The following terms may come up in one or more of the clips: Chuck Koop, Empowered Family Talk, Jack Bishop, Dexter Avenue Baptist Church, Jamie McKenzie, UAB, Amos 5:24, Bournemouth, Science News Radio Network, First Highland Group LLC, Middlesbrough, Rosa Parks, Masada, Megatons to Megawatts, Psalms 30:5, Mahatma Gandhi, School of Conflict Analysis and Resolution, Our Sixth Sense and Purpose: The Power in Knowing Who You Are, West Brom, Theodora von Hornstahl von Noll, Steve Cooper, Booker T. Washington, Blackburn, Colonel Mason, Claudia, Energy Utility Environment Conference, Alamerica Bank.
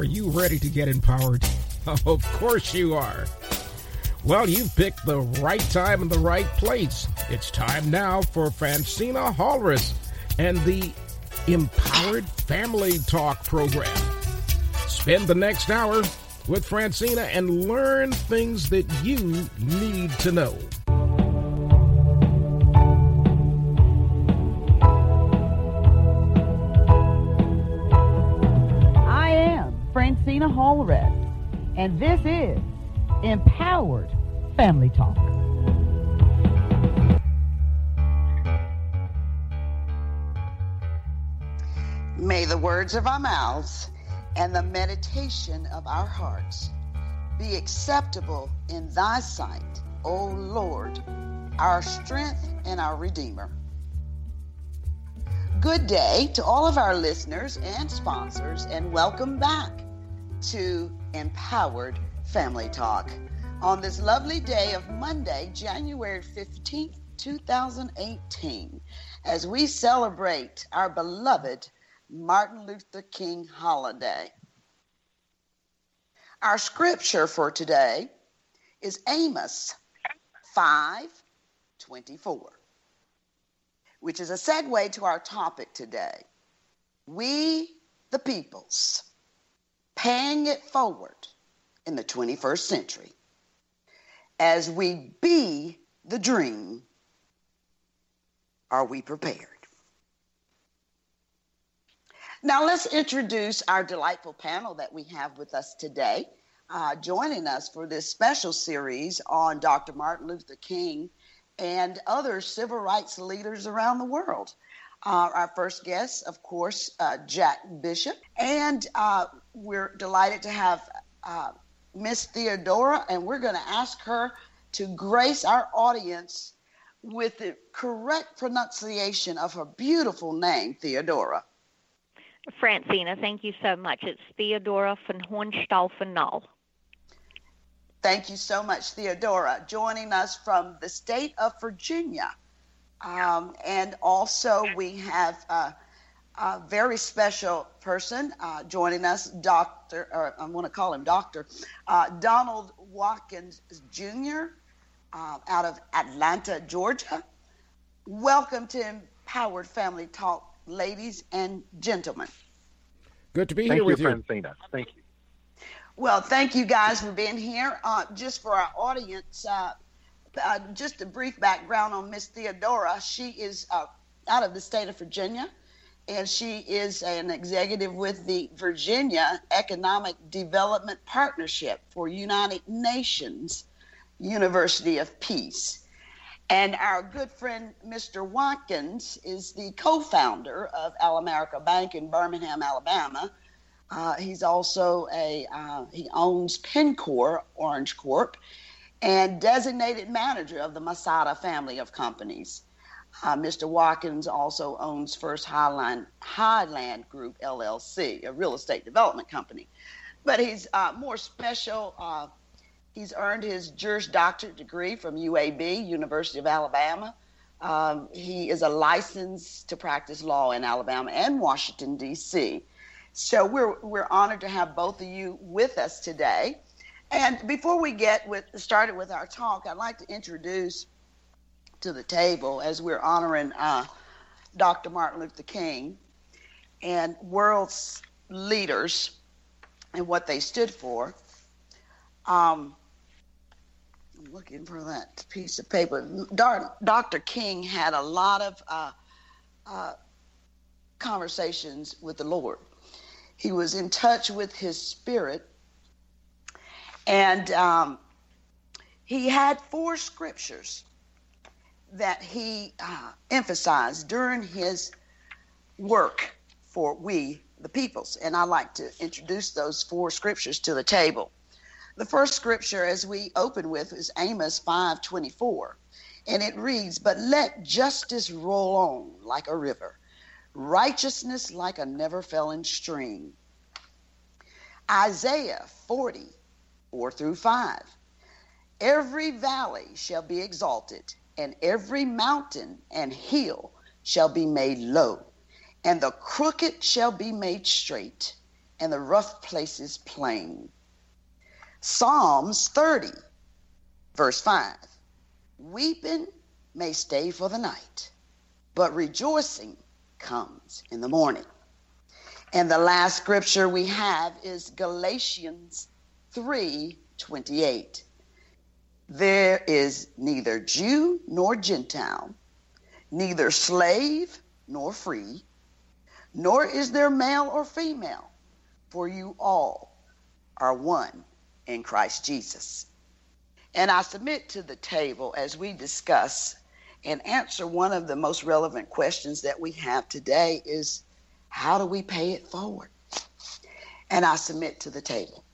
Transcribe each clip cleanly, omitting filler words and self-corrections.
Are you ready to get empowered? Of course you are. Well, you picked the right time and the right place. It's time now for Phrantceena Halres and the Empowered Family Talk program. Spend the next hour with Phrantceena and learn things that you need to know. I am Phrantceena Halres, and this is Empowered Family Talk. May the words of our mouths and the meditation of our hearts be acceptable in thy sight, O Lord, our strength and our Redeemer. Good day to all of our listeners and sponsors, and welcome back to Empowered Family Talk on this lovely day of Monday, January 15th, 2018, as we celebrate our beloved Martin Luther King holiday. Our scripture for today is Amos 5:24, which is a segue to our topic today. We, the peoples, paying it forward in the 21st century, as we be the dream. Are we prepared? Now let's introduce our delightful panel that we have with us today. Joining us for this special series on Dr. Martin Luther King and other civil rights leaders around the world. Our first guest, of course, Jack Bishop. And we're delighted to have Miss Theodora, and we're going to ask her to grace our audience with the correct pronunciation of her beautiful name, Theodora. Phrantceena, thank you so much. It's Theodora von Hornstahl von Noll. Thank you so much, Theodora, joining us from the state of Virginia. And also we have a very special person joining us, Donald Watkins Jr. Out of Atlanta, Georgia. Welcome to Empowered Family Talk, ladies and gentlemen. Good to be here with you. Phrantceena. Thank you. Well, thank you guys for being here. Just for our audience, just a brief background on Miss Theodora. She is out of the state of Virginia, and she is an executive with the Virginia Economic Development Partnership for United Nations University for Peace. And our good friend, Mr. Watkins, is the co-founder of Alamerica Bank in Birmingham, Alabama. He's also he owns Pencor Orange Corp and designated manager of the Masada family of companies. Mr. Watkins also owns First Highland Group LLC, a real estate development company. But he's more special. He's earned his Juris Doctorate degree from UAB, University of Alabama. He is a licensed to practice law in Alabama and Washington, D.C. So we're honored to have both of you with us today. And before we get started with our talk, I'd like to introduce to the table, as we're honoring Dr. Martin Luther King and world's leaders and what they stood for. I'm looking for that piece of paper. Dr. King had a lot of conversations with the Lord. He was in touch with his spirit, and he had four scriptures that he emphasized during his work for we, the peoples. And I'd like to introduce those four scriptures to the table. The first scripture, as we open with, is Amos 5:24, and it reads, "But let justice roll on like a river, righteousness like a never-failing stream." Isaiah 40:4-5, "Every valley shall be exalted, and every mountain and hill shall be made low, and the crooked shall be made straight, and the rough places plain. Psalms 30, verse 5. Weeping may stay for the night, but rejoicing comes in the morning. And the last scripture we have is Galatians 3:28. There is neither Jew nor Gentile, neither slave nor free, nor is there male or female, for you all are one in Christ Jesus. And I submit to the table as we discuss and answer one of the most relevant questions that we have today is, how do we pay it forward? And I submit to the table.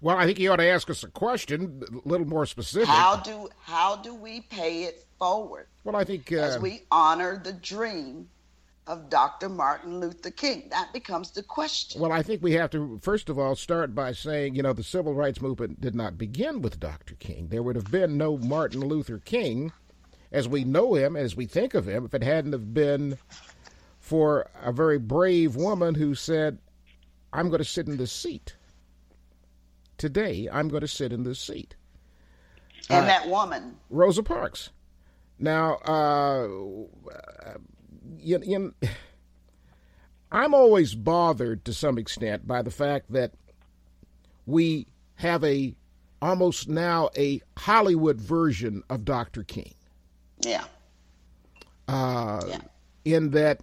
Well, I think you ought to ask us a question a little more specific. How do we pay it forward? Well, I think as we honor the dream of Dr. Martin Luther King, that becomes the question. Well, I think we have to, first of all, start by saying, you know, the civil rights movement did not begin with Dr. King. There would have been no Martin Luther King as we know him, as we think of him, if it hadn't have been for a very brave woman who said, I'm going to sit in this seat. Today, I'm going to sit in this seat. And that woman? Rosa Parks. Now, I'm always bothered to some extent by the fact that we have almost now a Hollywood version of Dr. King. Yeah. In that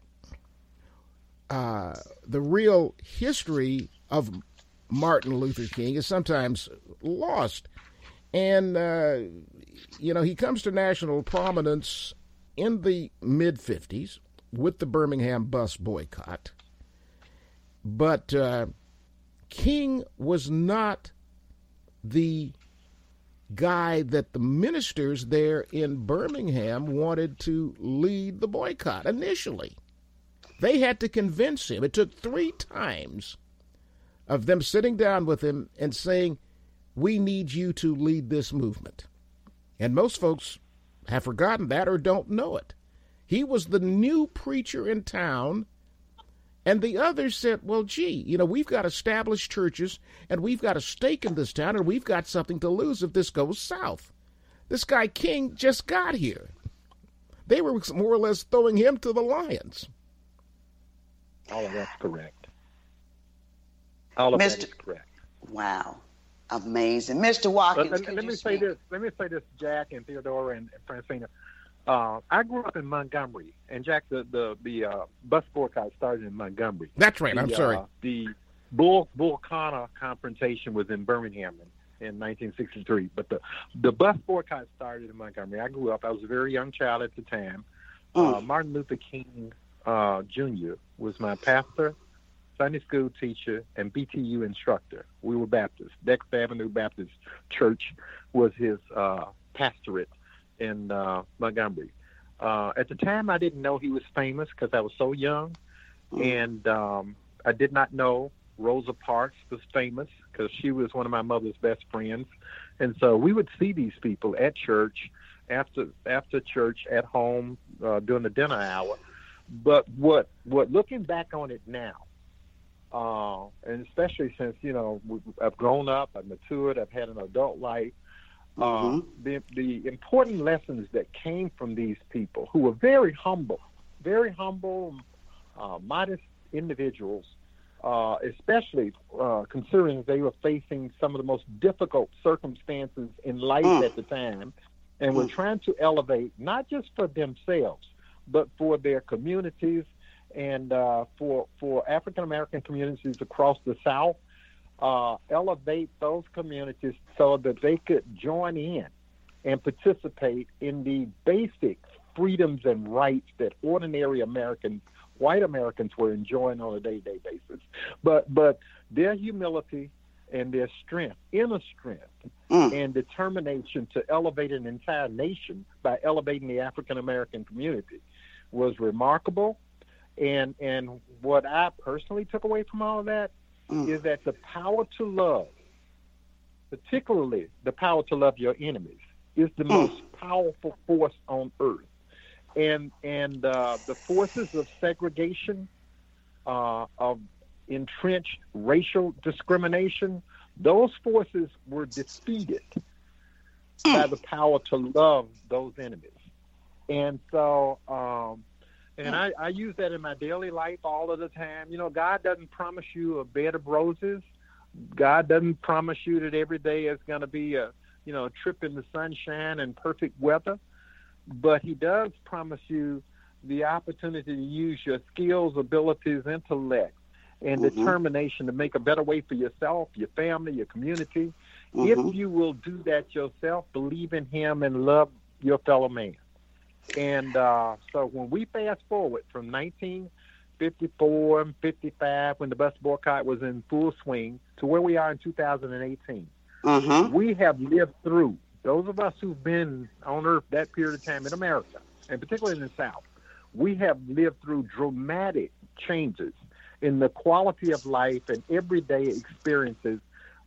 the real history of Martin Luther King is sometimes lost. And, he comes to national prominence in the mid-'50s with the Birmingham bus boycott. But King was not the guy that the ministers there in Birmingham wanted to lead the boycott initially. They had to convince him. It took 3 times of them sitting down with him and saying, we need you to lead this movement. And most folks have forgotten that or don't know it. He was the new preacher in town, and the others said, well, gee, we've got established churches, and we've got a stake in this town, and we've got something to lose if this goes south. This guy King just got here. They were more or less throwing him to the lions. All of that's correct. All of that is correct. Wow. Amazing. Mr. Watkins, Let me say this, Jack and Theodora and Phrantceena. I grew up in Montgomery, and Jack, the bus boycott started in Montgomery. That's right. I'm sorry. The Bull Connor confrontation was in Birmingham in 1963, but the bus boycott started in Montgomery. I grew up. I was a very young child at the time. Martin Luther King Jr. was my pastor, Sunday school teacher, and BTU instructor. We were Baptists. Dexter Avenue Baptist Church was his pastorate in Montgomery. At the time, I didn't know he was famous because I was so young, and I did not know Rosa Parks was famous because she was one of my mother's best friends. And so we would see these people at church, after church, at home, during the dinner hour. But what looking back on it now, and especially since, I've grown up, I've matured, I've had an adult life, the important lessons that came from these people who were very humble, modest individuals, especially considering they were facing some of the most difficult circumstances in life at the time, and were trying to elevate not just for themselves, but for their communities and for African-American communities across the South. Elevate those communities so that they could join in and participate in the basic freedoms and rights that ordinary Americans, white Americans, were enjoying on a day-to-day basis. But their humility and their strength, inner strength, and determination to elevate an entire nation by elevating the African-American community was remarkable. And what I personally took away from all of that is that the power to love, particularly the power to love your enemies, is the most powerful force on earth. And the forces of segregation, of entrenched racial discrimination, those forces were defeated by the power to love those enemies. And so, and I use that in my daily life all of the time. You know, God doesn't promise you a bed of roses. God doesn't promise you that every day is going to be a, you know, a trip in the sunshine and perfect weather. But he does promise you the opportunity to use your skills, abilities, intellect, and determination to make a better way for yourself, your family, your community. If you will do that yourself, believe in him and love your fellow man. And so when we fast forward from 1954 and 55, when the bus boycott was in full swing, to where we are in 2018, we have lived through, those of us who've been on earth that period of time in America, and particularly in the South, we have lived through dramatic changes in the quality of life and everyday experiences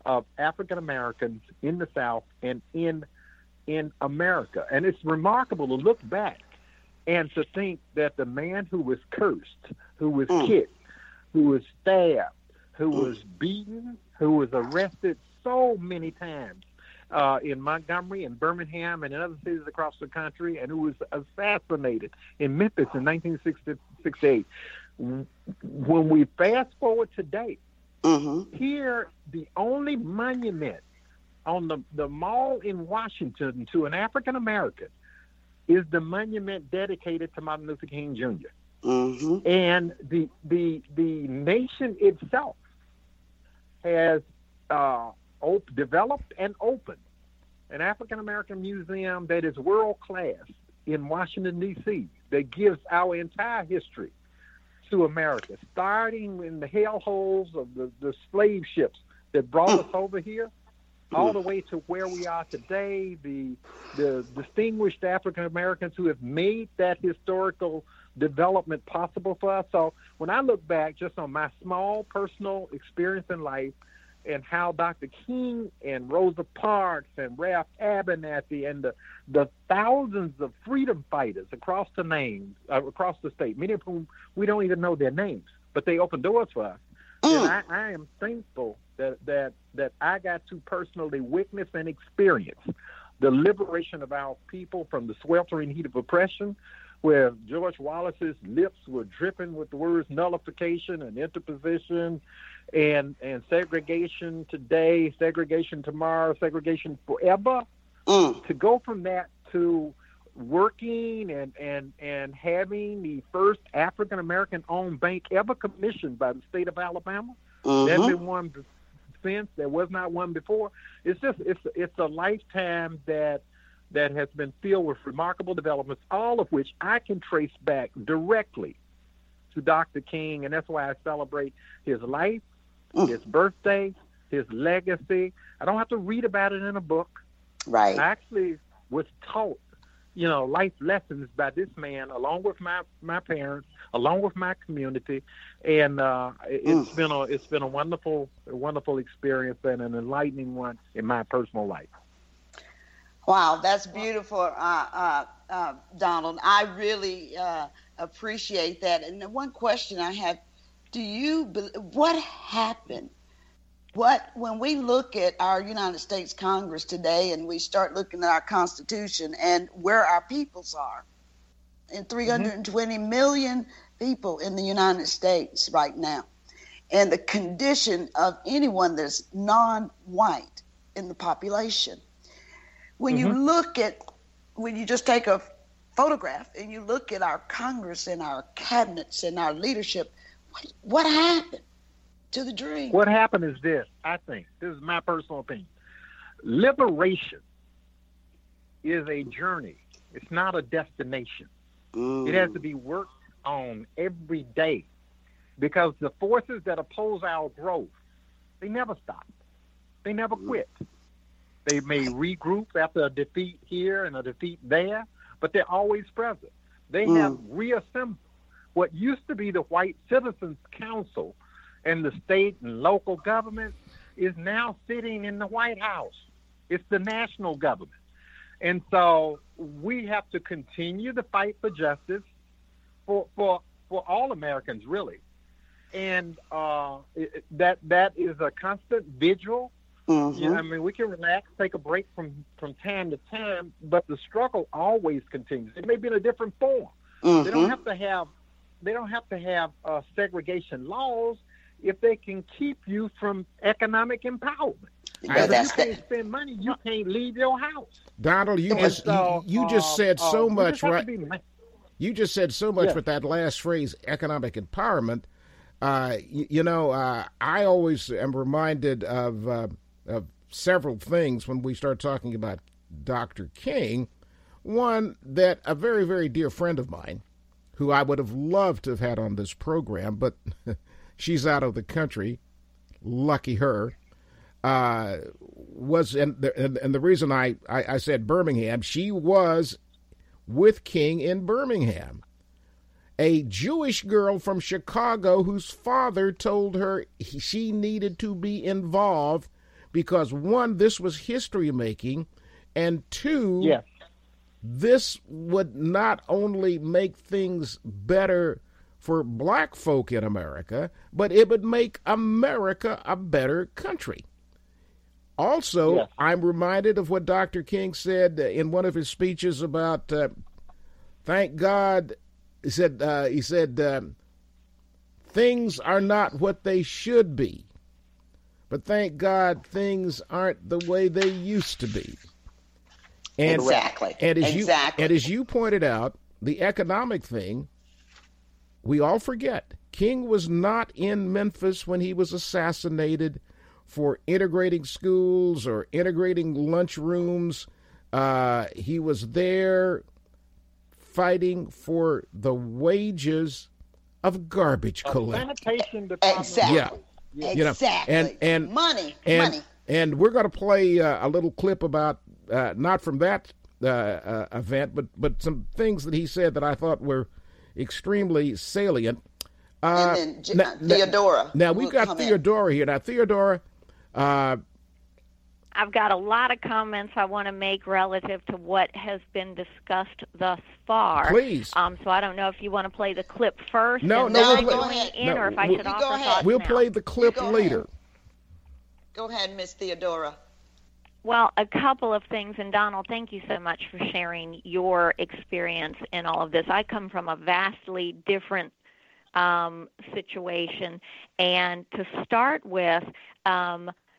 of African Americans in the South and in America. And it's remarkable to look back and to think that the man who was cursed, who was kicked, who was stabbed, who was beaten, who was arrested so many times in Montgomery and Birmingham and in other cities across the country, and who was assassinated in Memphis in 1968. When we fast forward today, here the only monument on the mall in Washington to an African American is the monument dedicated to Martin Luther King Jr. And the nation itself has developed and opened an African American museum that is world class in Washington D.C. that gives our entire history to America, starting in the hellholes of the slave ships that brought us over here, all the way to where we are today, the distinguished African Americans who have made that historical development possible for us. So when I look back just on my small personal experience in life and how Dr. King and Rosa Parks and Ralph Abernathy and the thousands of freedom fighters across the state, many of whom we don't even know their names, but they opened doors for us. And I am thankful that I got to personally witness and experience the liberation of our people from the sweltering heat of oppression, where George Wallace's lips were dripping with the words nullification and interposition and segregation today, segregation tomorrow, segregation forever. To go from that to working and having the first African American owned bank ever commissioned by the state of Alabama. There's been one since. There was not one before. It's just it's a lifetime that has been filled with remarkable developments, all of which I can trace back directly to Dr. King, and that's why I celebrate his life, his birthday, his legacy. I don't have to read about it in a book. Right. I actually was taught, you know, life lessons by this man, along with my parents, along with my community, and it's been a wonderful experience and an enlightening one in my personal life. Wow, that's beautiful, Donald. I really appreciate that. And the one question I have: what happened? When we look at our United States Congress today, and we start looking at our Constitution and where our peoples are, and 320 million people in the United States right now, and the condition of anyone that's non-white in the population. When you look at, when you just take a photograph and you look at our Congress and our cabinets and our leadership, what happened to the dream? What happened is this, I think. This is my personal opinion. Liberation is a journey. It's not a destination. It has to be worked on every day because the forces that oppose our growth, they never stop. They never quit. They may regroup after a defeat here and a defeat there, but they're always present. They have reassembled what used to be the White Citizens Council and the state and local government is now sitting in the White House. It's the national government. And so we have to continue the fight for justice for all Americans, really. And that is a constant vigil. Mm-hmm. You know, I mean, we can relax, take a break from time to time, but the struggle always continues. It may be in a different form. Mm-hmm. They don't have to have segregation laws if they can keep you from economic empowerment. Right? If you can't spend money, you can't leave your house. Donald, you just said so much with that last phrase, economic empowerment. I always am reminded of several things when we start talking about Dr. King. One, that a very, very dear friend of mine, who I would have loved to have had on this program, but she's out of the country, lucky her, was, and the reason I said Birmingham, she was with King in Birmingham. A Jewish girl from Chicago whose father told her she needed to be involved because, one, this was history making, and two, this would not only make things better for black folk in America, but it would make America a better country. Also, I'm reminded of what Dr. King said in one of his speeches about, thank God. He said, things are not what they should be, but thank God things aren't the way they used to be. And, And as you pointed out, the economic thing, we all forget. King was not in Memphis when he was assassinated for integrating schools or integrating lunchrooms. He was there fighting for the wages of garbage collectors. Exactly. Money. And we're going to play a little clip about, not from that event, but some things that he said that I thought were extremely salient. And then Theodora. Now, we've got Theodora here. Now, Theodora. I've got a lot of comments I want to make relative to what has been discussed thus far. Please. So I don't know if you want to play the clip first. Play the clip later. Ahead. Go ahead, Miss Theodora. Well, a couple of things, and Donald, thank you so much for sharing your experience in all of this. I come from a vastly different situation, and to start with,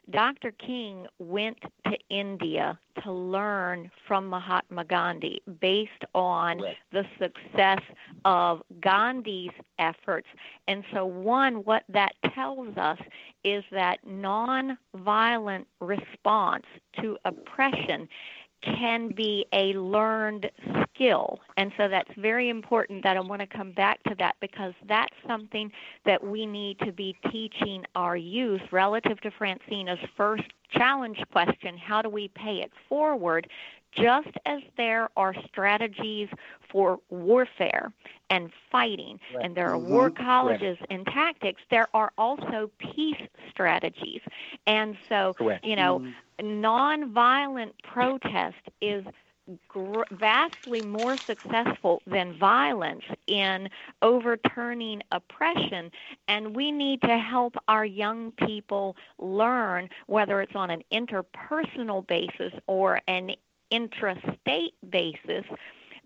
Dr. King went to India to learn from Mahatma Gandhi based on the success of Gandhi's efforts. And so, one, what that tells us is that nonviolent response to oppression can be a learned skill. And so that's very important that I want to come back to that because that's something that we need to be teaching our youth relative to Phrantceena first challenge question, how do we pay it forward? Just as there are strategies for warfare and fighting, and there are war colleges and tactics, there are also peace strategies. And so, you know, nonviolent protest is vastly more successful than violence in overturning oppression, and we need to help our young people learn, whether it's on an interpersonal basis or an intrastate basis,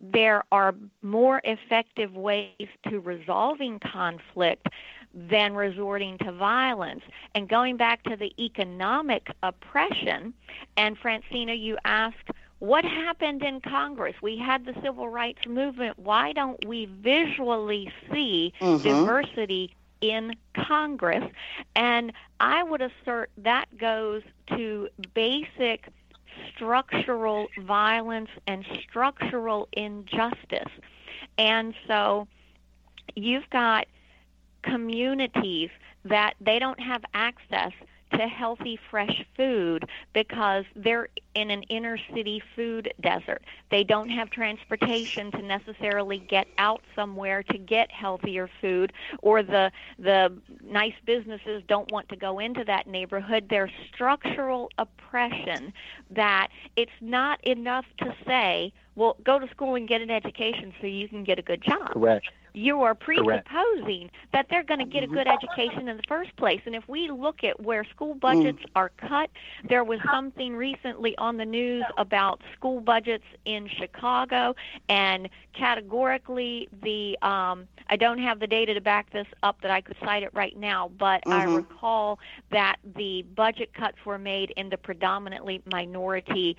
there are more effective ways to resolving conflict than resorting to violence. And going back to the economic oppression, and Phrantceena, you asked, what happened in Congress? We had the Civil Rights Movement. Why don't we visually see diversity in Congress? And I would assert that goes to basic structural violence and structural injustice. And so you've got communities that they don't have access to healthy, fresh food because they're in an inner city food desert. They don't have transportation to necessarily get out somewhere to get healthier food, or the nice businesses don't want to go into that neighborhood. There's structural oppression that it's not enough to say, well, go to school and get an education so you can get a good job. Correct. you are presupposing that they're going to get a good education in the first place. And if we look at where school budgets are cut, there was something recently on the news about school budgets in Chicago, and categorically the I don't have the data to back this up that I could cite it right now, but I recall that the budget cuts were made in the predominantly minority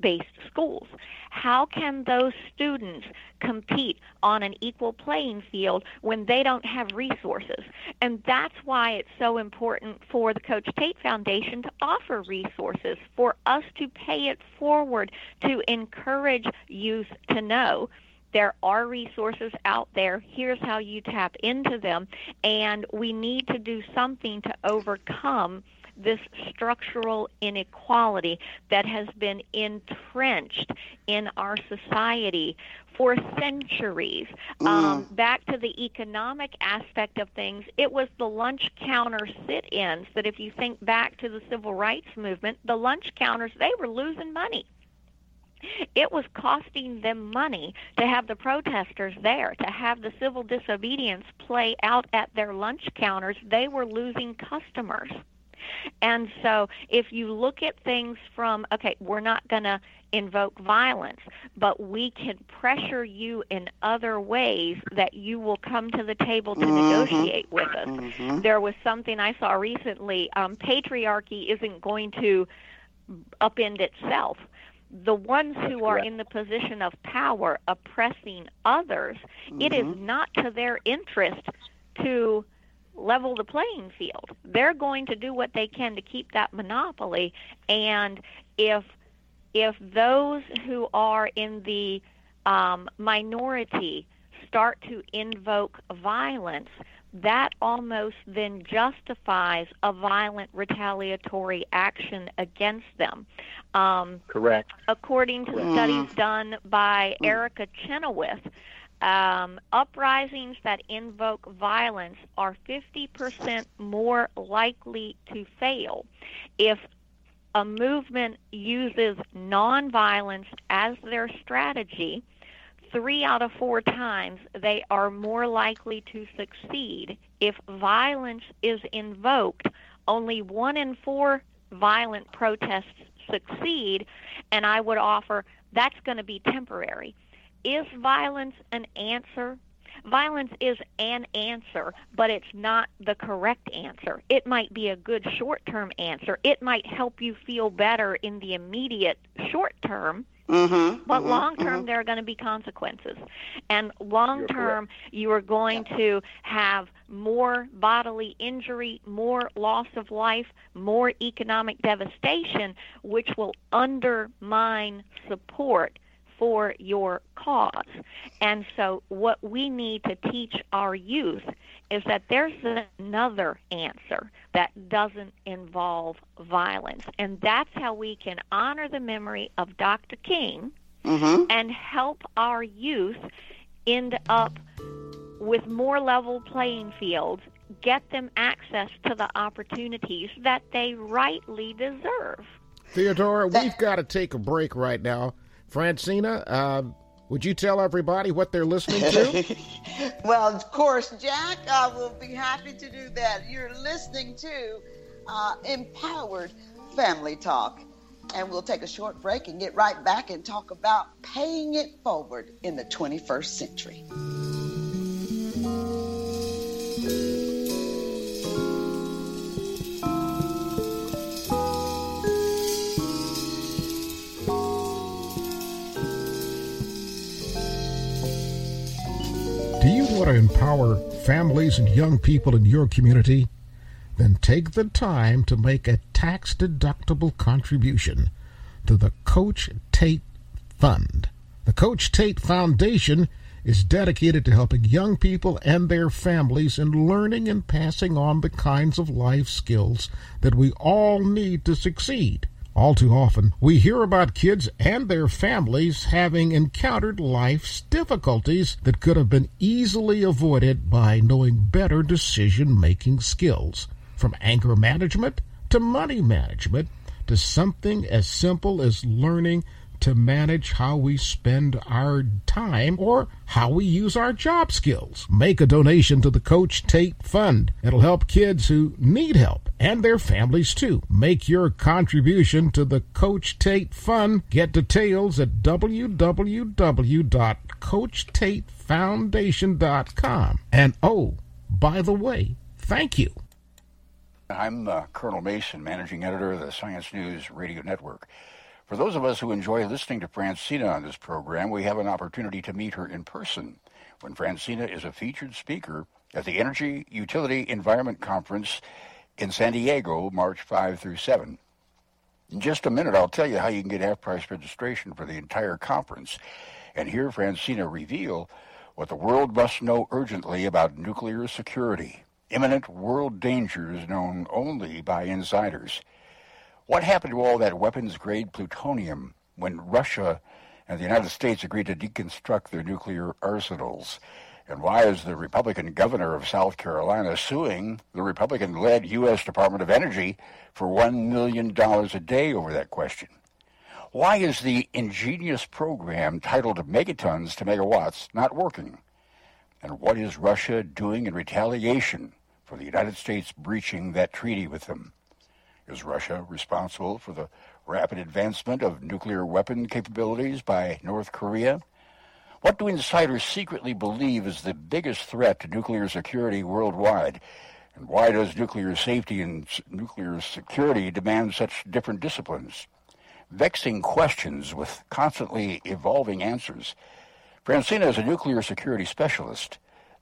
based schools. How can those students compete on an equal playing field when they don't have resources? And that's why it's so important for the Coach Tate Foundation to offer resources, for us to pay it forward, to encourage youth to know there are resources out there. Here's how you tap into them. And we need to do something to overcome this structural inequality that has been entrenched in our society for centuries. Back to the economic aspect of things, it was the lunch counter sit-ins that, if you think back to the civil rights movement, the lunch counters, they were losing money. It was costing them money to have the protesters there, to have the civil disobedience play out at their lunch counters. They were losing customers. And so if you look at things from, okay, we're not going to invoke violence, but we can pressure you in other ways that you will come to the table to negotiate with us. There was something I saw recently, patriarchy isn't going to upend itself. The ones who are in the position of power oppressing others, it is not to their interest to level the playing field. They're going to do what they can to keep that monopoly. And if those who are in the minority start to invoke violence, that almost then justifies a violent retaliatory action against them. Correct. According to studies done by Erica Chenoweth, uprisings that invoke violence are 50% more likely to fail if a movement uses nonviolence as their strategy. 3 out of 4 times they are more likely to succeed. If violence is invoked, only 1 in 4 violent protests succeed, and I would offer that's going to be temporary. Is violence an answer? Violence is an answer, but it's not the correct answer. It might be a good short-term answer. It might help you feel better in the immediate short term, but long-term there are going to be consequences. And long-term, you are going to have more bodily injury, more loss of life, more economic devastation, which will undermine support for your cause. And so what we need to teach our youth is that there's another answer that doesn't involve violence. And that's how we can honor the memory of Dr. King and help our youth end up with more level playing fields, get them access to the opportunities that they rightly deserve. Theodora, we've got to take a break right now. Phrantceena, would you tell everybody what they're listening to? Well, of course, Jack, I will be happy to do that. You're listening to Empowered Family Talk. And we'll take a short break and get right back and talk about paying it forward in the 21st century. Do you want to empower families and young people in your community? Then take the time to make a tax-deductible contribution to the Coach Tate Fund. The Coach Tate Foundation is dedicated to helping young people and their families in learning and passing on the kinds of life skills that we all need to succeed. All too often, we hear about kids and their families having encountered life's difficulties that could have been easily avoided by knowing better decision-making skills, from anger management to money management to something as simple as learning to manage how we spend our time or how we use our job skills. Make a donation to the Coach Tate Fund. It'll help kids who need help and their families too. Make your contribution to the Coach Tate Fund. Get details at www.coachtatefoundation.com. And oh, by the way, thank you. I'm Colonel Mason, managing editor of the Science News Radio Network. For those of us who enjoy listening to Phrantceena on this program, we have an opportunity to meet her in person when Phrantceena is a featured speaker at the Energy Utility Environment Conference in San Diego, March 5 through 7. In just a minute, I'll tell you how you can get half-price registration for the entire conference and hear Phrantceena reveal what the world must know urgently about nuclear security. Imminent world dangers known only by insiders. What happened to all that weapons-grade plutonium when Russia and the United States agreed to deconstruct their nuclear arsenals? And why is the Republican governor of South Carolina suing the Republican-led U.S. Department of Energy for $1 million a day over that question? Why is the ingenious program titled Megatons to Megawatts not working? And what is Russia doing in retaliation for the United States breaching that treaty with them? Is Russia responsible for the rapid advancement of nuclear weapon capabilities by North Korea? What do insiders secretly believe is the biggest threat to nuclear security worldwide? And why does nuclear safety and nuclear security demand such different disciplines? Vexing questions with constantly evolving answers. Phrantceena is a nuclear security specialist.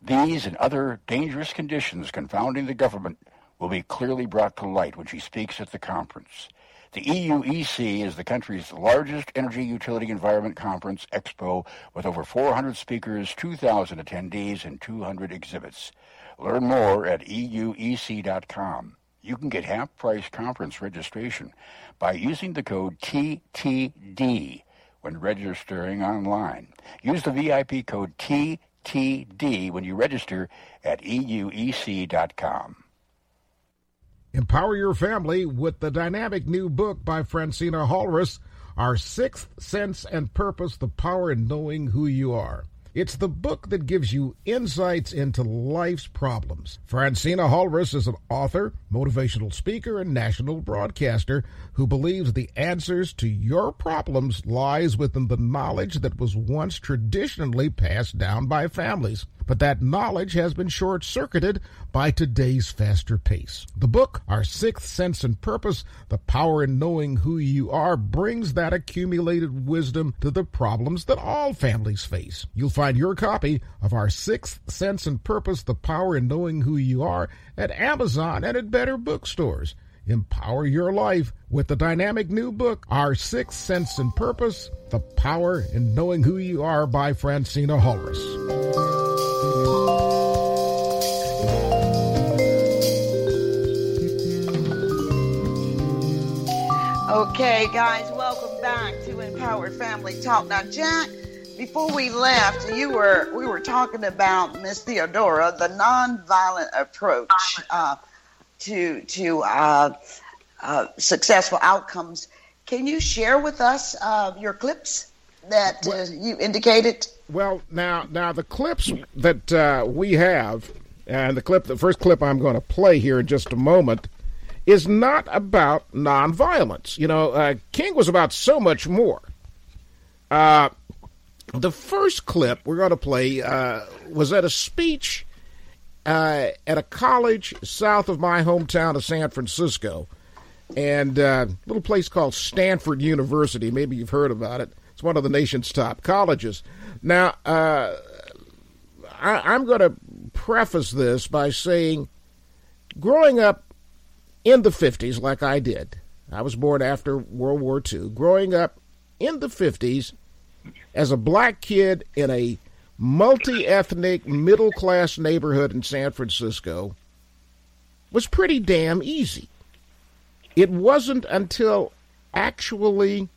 These and other dangerous conditions confounding the government will be clearly brought to light when she speaks at the conference. The EUEC is the country's largest energy utility environment conference expo with over 400 speakers, 2,000 attendees, and 200 exhibits. Learn more at EUEC.com. You can get half-price conference registration by using the code TTD when registering online. Use the VIP code TTD when you register at EUEC.com. Empower your family with the dynamic new book by Phrantceena Halres, Our Sixth Sense and Purpose: The Power in Knowing Who You Are. It's the book that gives you insights into life's problems. Phrantceena Halres is an author, motivational speaker, and national broadcaster who believes the answers to your problems lies within the knowledge that was once traditionally passed down by families. But that knowledge has been short-circuited by today's faster pace. The book, Our Sixth Sense and Purpose: The Power in Knowing Who You Are, brings that accumulated wisdom to the problems that all families face. You'll find your copy of Our Sixth Sense and Purpose: The Power in Knowing Who You Are at Amazon and at better bookstores. Empower your life with the dynamic new book, Our Sixth Sense and Purpose: The Power in Knowing Who You Are by Phrantceena Halres. Okay, guys, welcome back to Empowered Family Talk. Now, Jack, before we left, we were talking about Miss Theodora, the nonviolent approach to successful outcomes. Can you share with us your clips that you indicated? Well, now the clips that we have, and the first clip I'm going to play here in just a moment, is not about nonviolence. You know, King was about so much more. The first clip we're going to play was at a speech at a college south of my hometown of San Francisco, and a little place called Stanford University. Maybe you've heard about it. It's one of the nation's top colleges. Now, I'm going to preface this by saying, growing up in the 50s, like I did. I was born after World War II. Growing up in the 50s as a black kid in a multi-ethnic, middle-class neighborhood in San Francisco was pretty damn easy. It wasn't until actually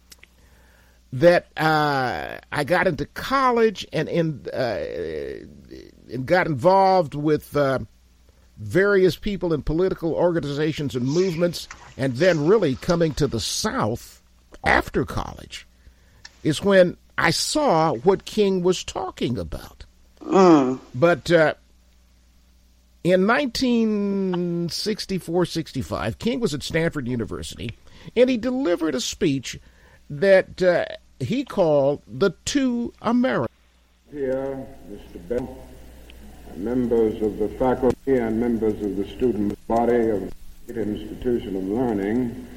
that I got into college and got involved with various people in political organizations and movements, and then really coming to the South after college is when I saw what King was talking about. But in 1964-65, King was at Stanford University, and he delivered a speech that he called The Two Americas. Here, Mr. Bell, members of the faculty and members of the student body of the Institution of Learning,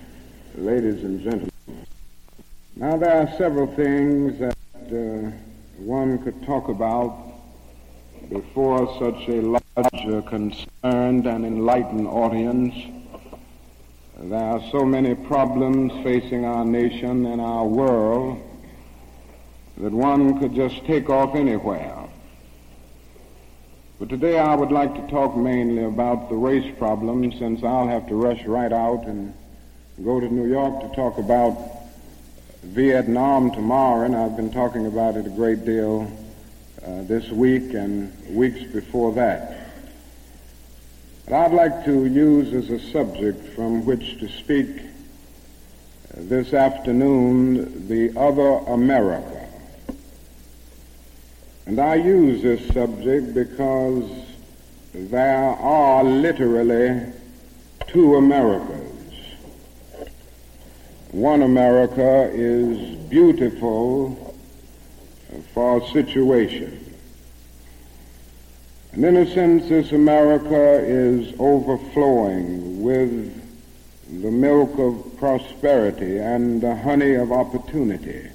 ladies and gentlemen. Now, there are several things that one could talk about before such a large, concerned, and enlightened audience. There are so many problems facing our nation and our world that one could just take off anywhere. But today I would like to talk mainly about the race problem, since I'll have to rush right out and go to New York to talk about Vietnam tomorrow, and I've been talking about it a great deal this week and weeks before that. But I'd like to use as a subject from which to speak this afternoon, The Other America. And I use this subject because there are literally two Americas. One America is beautiful for situation. And in a sense, this America is overflowing with the milk of prosperity and the honey of opportunity.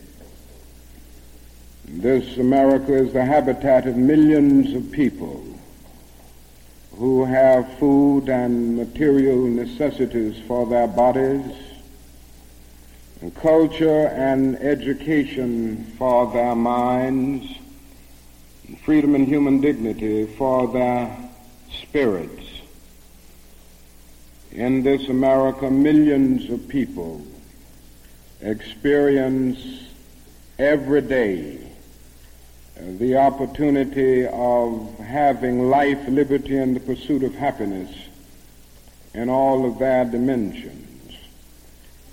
This America is the habitat of millions of people who have food and material necessities for their bodies, and culture and education for their minds, and freedom and human dignity for their spirits. In this America, millions of people experience every day the opportunity of having life, liberty, and the pursuit of happiness in all of their dimensions.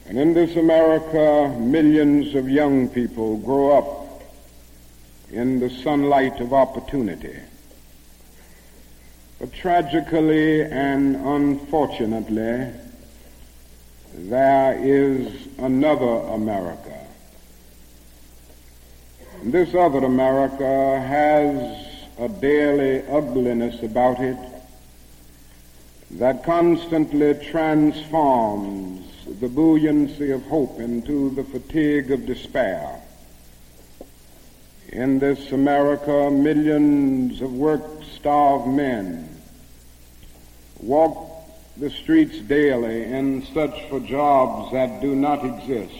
And in this America, millions of young people grow up in the sunlight of opportunity. But tragically and unfortunately, there is another America. And this other America has a daily ugliness about it that constantly transforms the buoyancy of hope into the fatigue of despair. In this America, millions of work-starved men walk the streets daily in search for jobs that do not exist.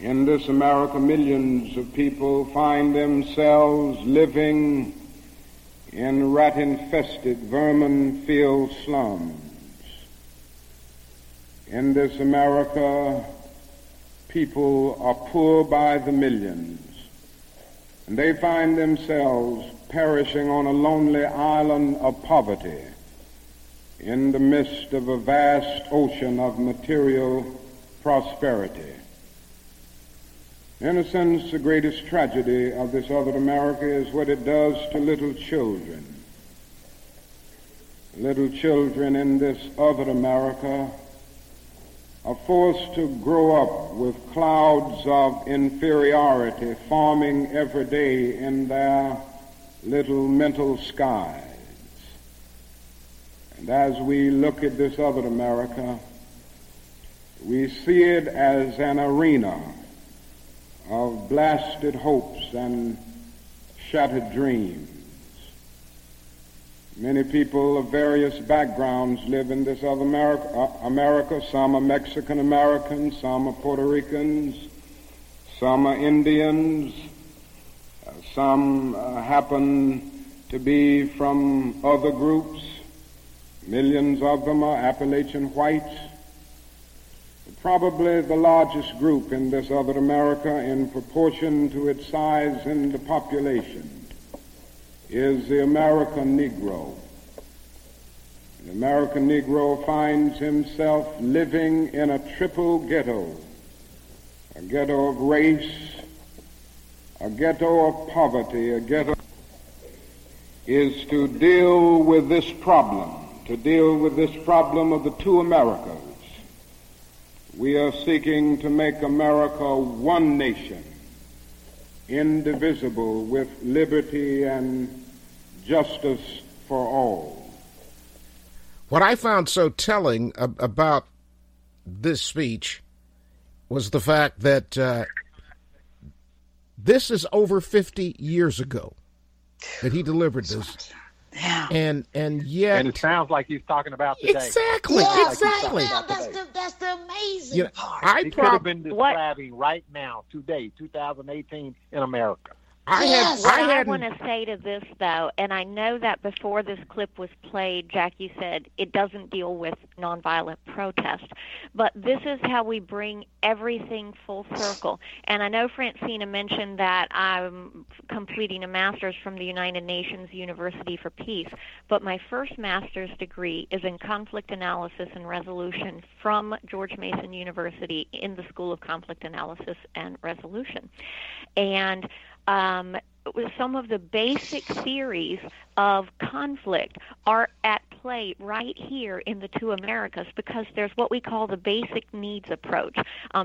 In this America, millions of people find themselves living in rat-infested, vermin-filled slums. In this America, people are poor by the millions, and they find themselves perishing on a lonely island of poverty in the midst of a vast ocean of material prosperity. In a sense, the greatest tragedy of this other America is what it does to little children. Little children in this other America are forced to grow up with clouds of inferiority forming every day in their little mental skies. And as we look at this other America, we see it as an arena of blasted hopes and shattered dreams. Many people of various backgrounds live in this other America. Some are Mexican Americans, some are Puerto Ricans, some are Indians, some happen to be from other groups. Millions of them are Appalachian whites. Probably the largest group in this other America in proportion to its size in the population is the American Negro. The American Negro finds himself living in a triple ghetto, a ghetto of race, a ghetto of poverty, a ghetto is to deal with this problem, to deal with this problem of the two Americas. We are seeking to make America one nation, indivisible, with liberty and justice for all. What I found so telling about this speech was the fact that this is over 50 years ago that he delivered this. Yeah. And yet, and it sounds like he's talking about today. Exactly, yeah, exactly. Like that's the amazing part. He could have been describing right now, today, 2018 in America. I want to say to this though, and I know that before this clip was played, Jack, you said it doesn't deal with nonviolent protest, but this is how we bring everything full circle. And I know Phrantceena mentioned that I'm completing a master's from the United Nations University for Peace, but my first master's degree is in conflict analysis and resolution from George Mason University in the School of Conflict Analysis and Resolution, and some of the basic theories of conflict are at play right here in the two Americas, because there's what we call the basic needs approach.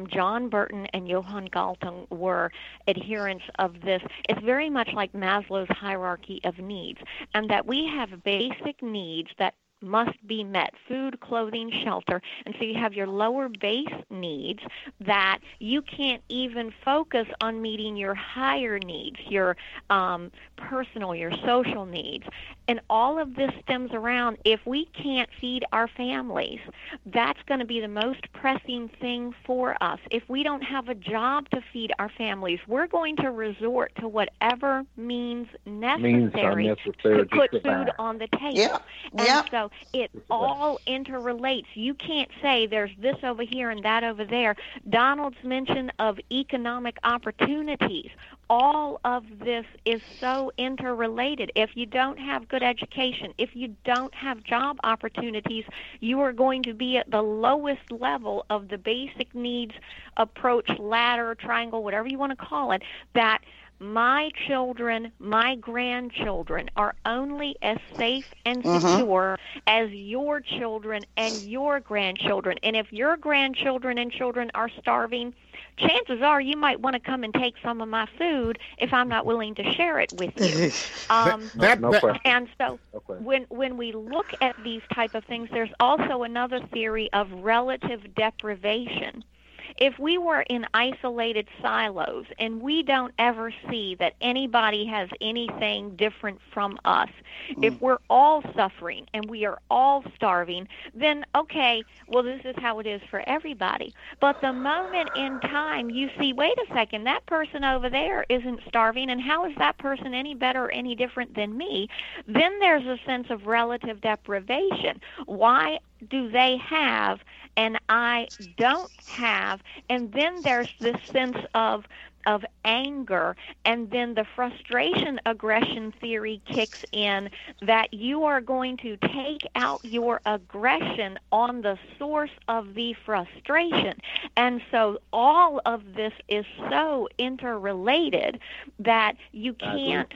John Burton and Johann Galtung were adherents of this. It's very much like Maslow's hierarchy of needs, and that we have basic needs that must be met: food, clothing, shelter. And so you have your lower base needs that you can't even focus on meeting your higher needs, your personal, your social needs. And all of this stems around, if we can't feed our families, that's going to be the most pressing thing for us. If we don't have a job to feed our families, we're going to resort to whatever means necessary to put food on the table. Yeah. And so it all interrelates. You can't say there's this over here and that over there. Donald's mention of economic opportunities, all of this is so interrelated. If you don't have good education, if you don't have job opportunities, you are going to be at the lowest level of the basic needs approach, ladder, triangle, whatever you want to call it, that my children, my grandchildren are only as safe and secure as your children and your grandchildren. And if your grandchildren and children are starving, chances are you might want to come and take some of my food if I'm not willing to share it with you. And so when we look at these type of things, there's also another theory of relative deprivation. If we were in isolated silos and we don't ever see that anybody has anything different from us, if we're all suffering and we are all starving, then, okay, well, this is how it is for everybody. But the moment in time you see, wait a second, that person over there isn't starving, and how is that person any better or any different than me? Then there's a sense of relative deprivation. Why do they have and I don't have? And then there's this sense of anger, and then the frustration aggression theory kicks in, that you are going to take out your aggression on the source of the frustration. And so all of this is so interrelated that you can't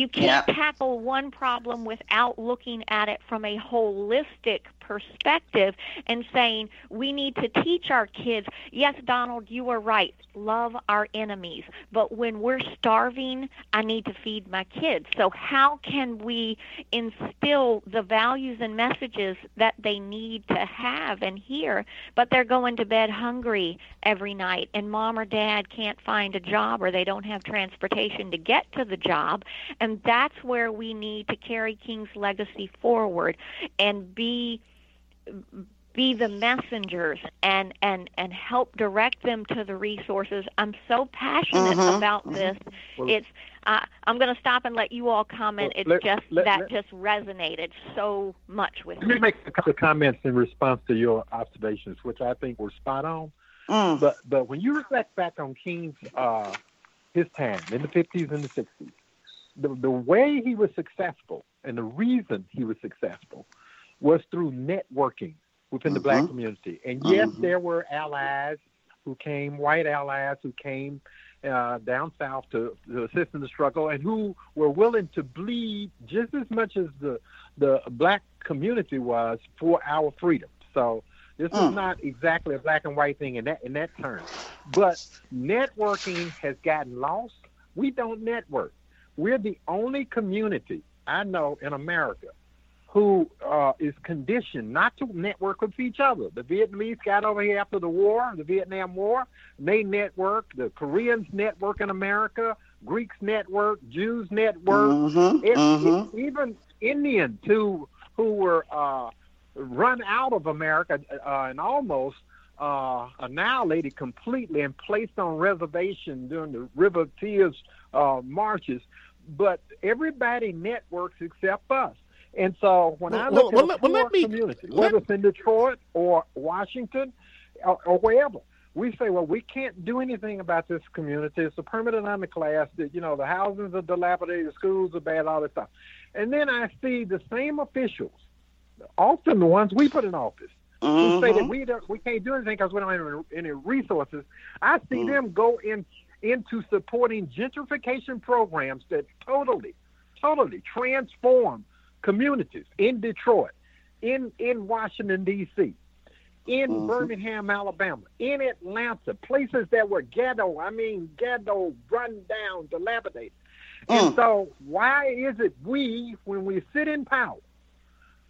tackle one problem without looking at it from a holistic perspective and saying, we need to teach our kids, yes, Donald, you are right, love our enemies, but when we're starving, I need to feed my kids. So how can we instill the values and messages that they need to have and hear? But they're going to bed hungry every night, and mom or dad can't find a job, or they don't have transportation to get to the job. And that's where we need to carry King's legacy forward and be the messengers and help direct them to the resources. I'm so passionate about this. Well, I'm going to stop and let you all comment. It just resonated so much with me. Let me make a couple of comments in response to your observations, which I think were spot on. But when you reflect back on King's his time in the 50s and the 60s, the way he was successful and the reason he was successful was through networking within the Black community. And yes, there were allies who came, white allies who came down south to assist in the struggle, and who were willing to bleed just as much as the black community was for our freedom. So this is not exactly a black and white thing in that term. But networking has gotten lost. We don't network. We're the only community I know in America who is conditioned not to network with each other. The Vietnamese got over here after the war, the Vietnam War. They networked. The Koreans network in America. Greeks network. Jews network. Mm-hmm, even Indians who were run out of America and almost annihilated completely and placed on reservation during the River of Tears marches. But everybody networks except us. And so when I look at the community, whether it's in Detroit or Washington or wherever, we say, well, we can't do anything about this community. It's a permanent underclass. That, you know, the houses are dilapidated, the schools are bad, all that stuff. And then I see the same officials, often the ones we put in office, who say that we can't do anything because we don't have any resources. I see them go into supporting gentrification programs that totally transform communities in Detroit, in Washington, D.C., in Birmingham, Alabama, in Atlanta, places that were ghetto, run down, dilapidated. And so why is it when we sit in power,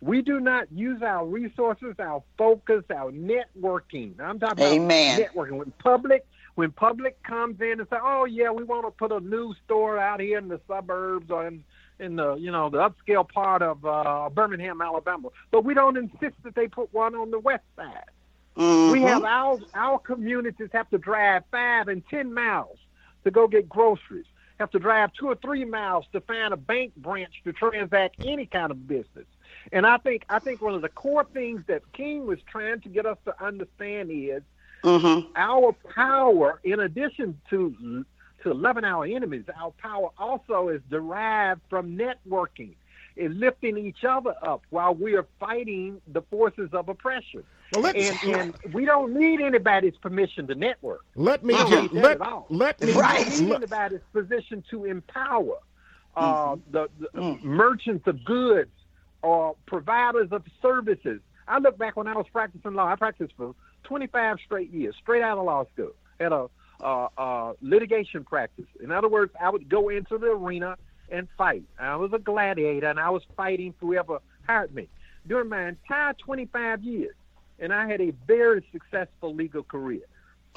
we do not use our resources, our focus, our networking? I'm talking about networking. When public comes in and say, oh, yeah, we want to put a new store out here in the suburbs or in the, you know, the upscale part of Birmingham, Alabama. But we don't insist that they put one on the west side. Mm-hmm. We have our communities have to drive 5 and 10 miles to go get groceries, have to drive 2 or 3 miles to find a bank branch to transact any kind of business. And I think one of the core things that King was trying to get us to understand is our power, in addition to loving our enemies, our power also is derived from networking and lifting each other up while we are fighting the forces of oppression. Well, and we don't need anybody's permission to network. We don't need anybody's position to empower the merchants of goods or providers of services. I look back when I was practicing law. I practiced for 25 straight years, straight out of law school, at a litigation practice. In other words, I would go into the arena and fight. I was a gladiator, and I was fighting whoever hired me. During my entire 25 years, and I had a very successful legal career.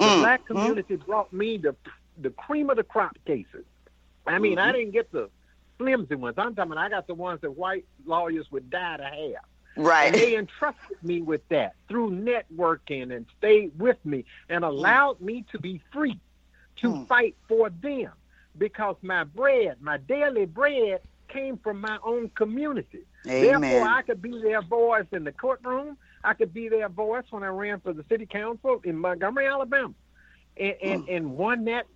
The black community brought me the cream of the crop cases. I mean, I didn't get the flimsy ones. I'm talking about I got the ones that white lawyers would die to have. Right. And they entrusted me with that through networking and stayed with me and allowed me to be free to fight for them, because my daily bread came from my own community. Amen. Therefore, I could be their voice in the courtroom. I could be their voice when I ran for the city council in Montgomery, Alabama, and won that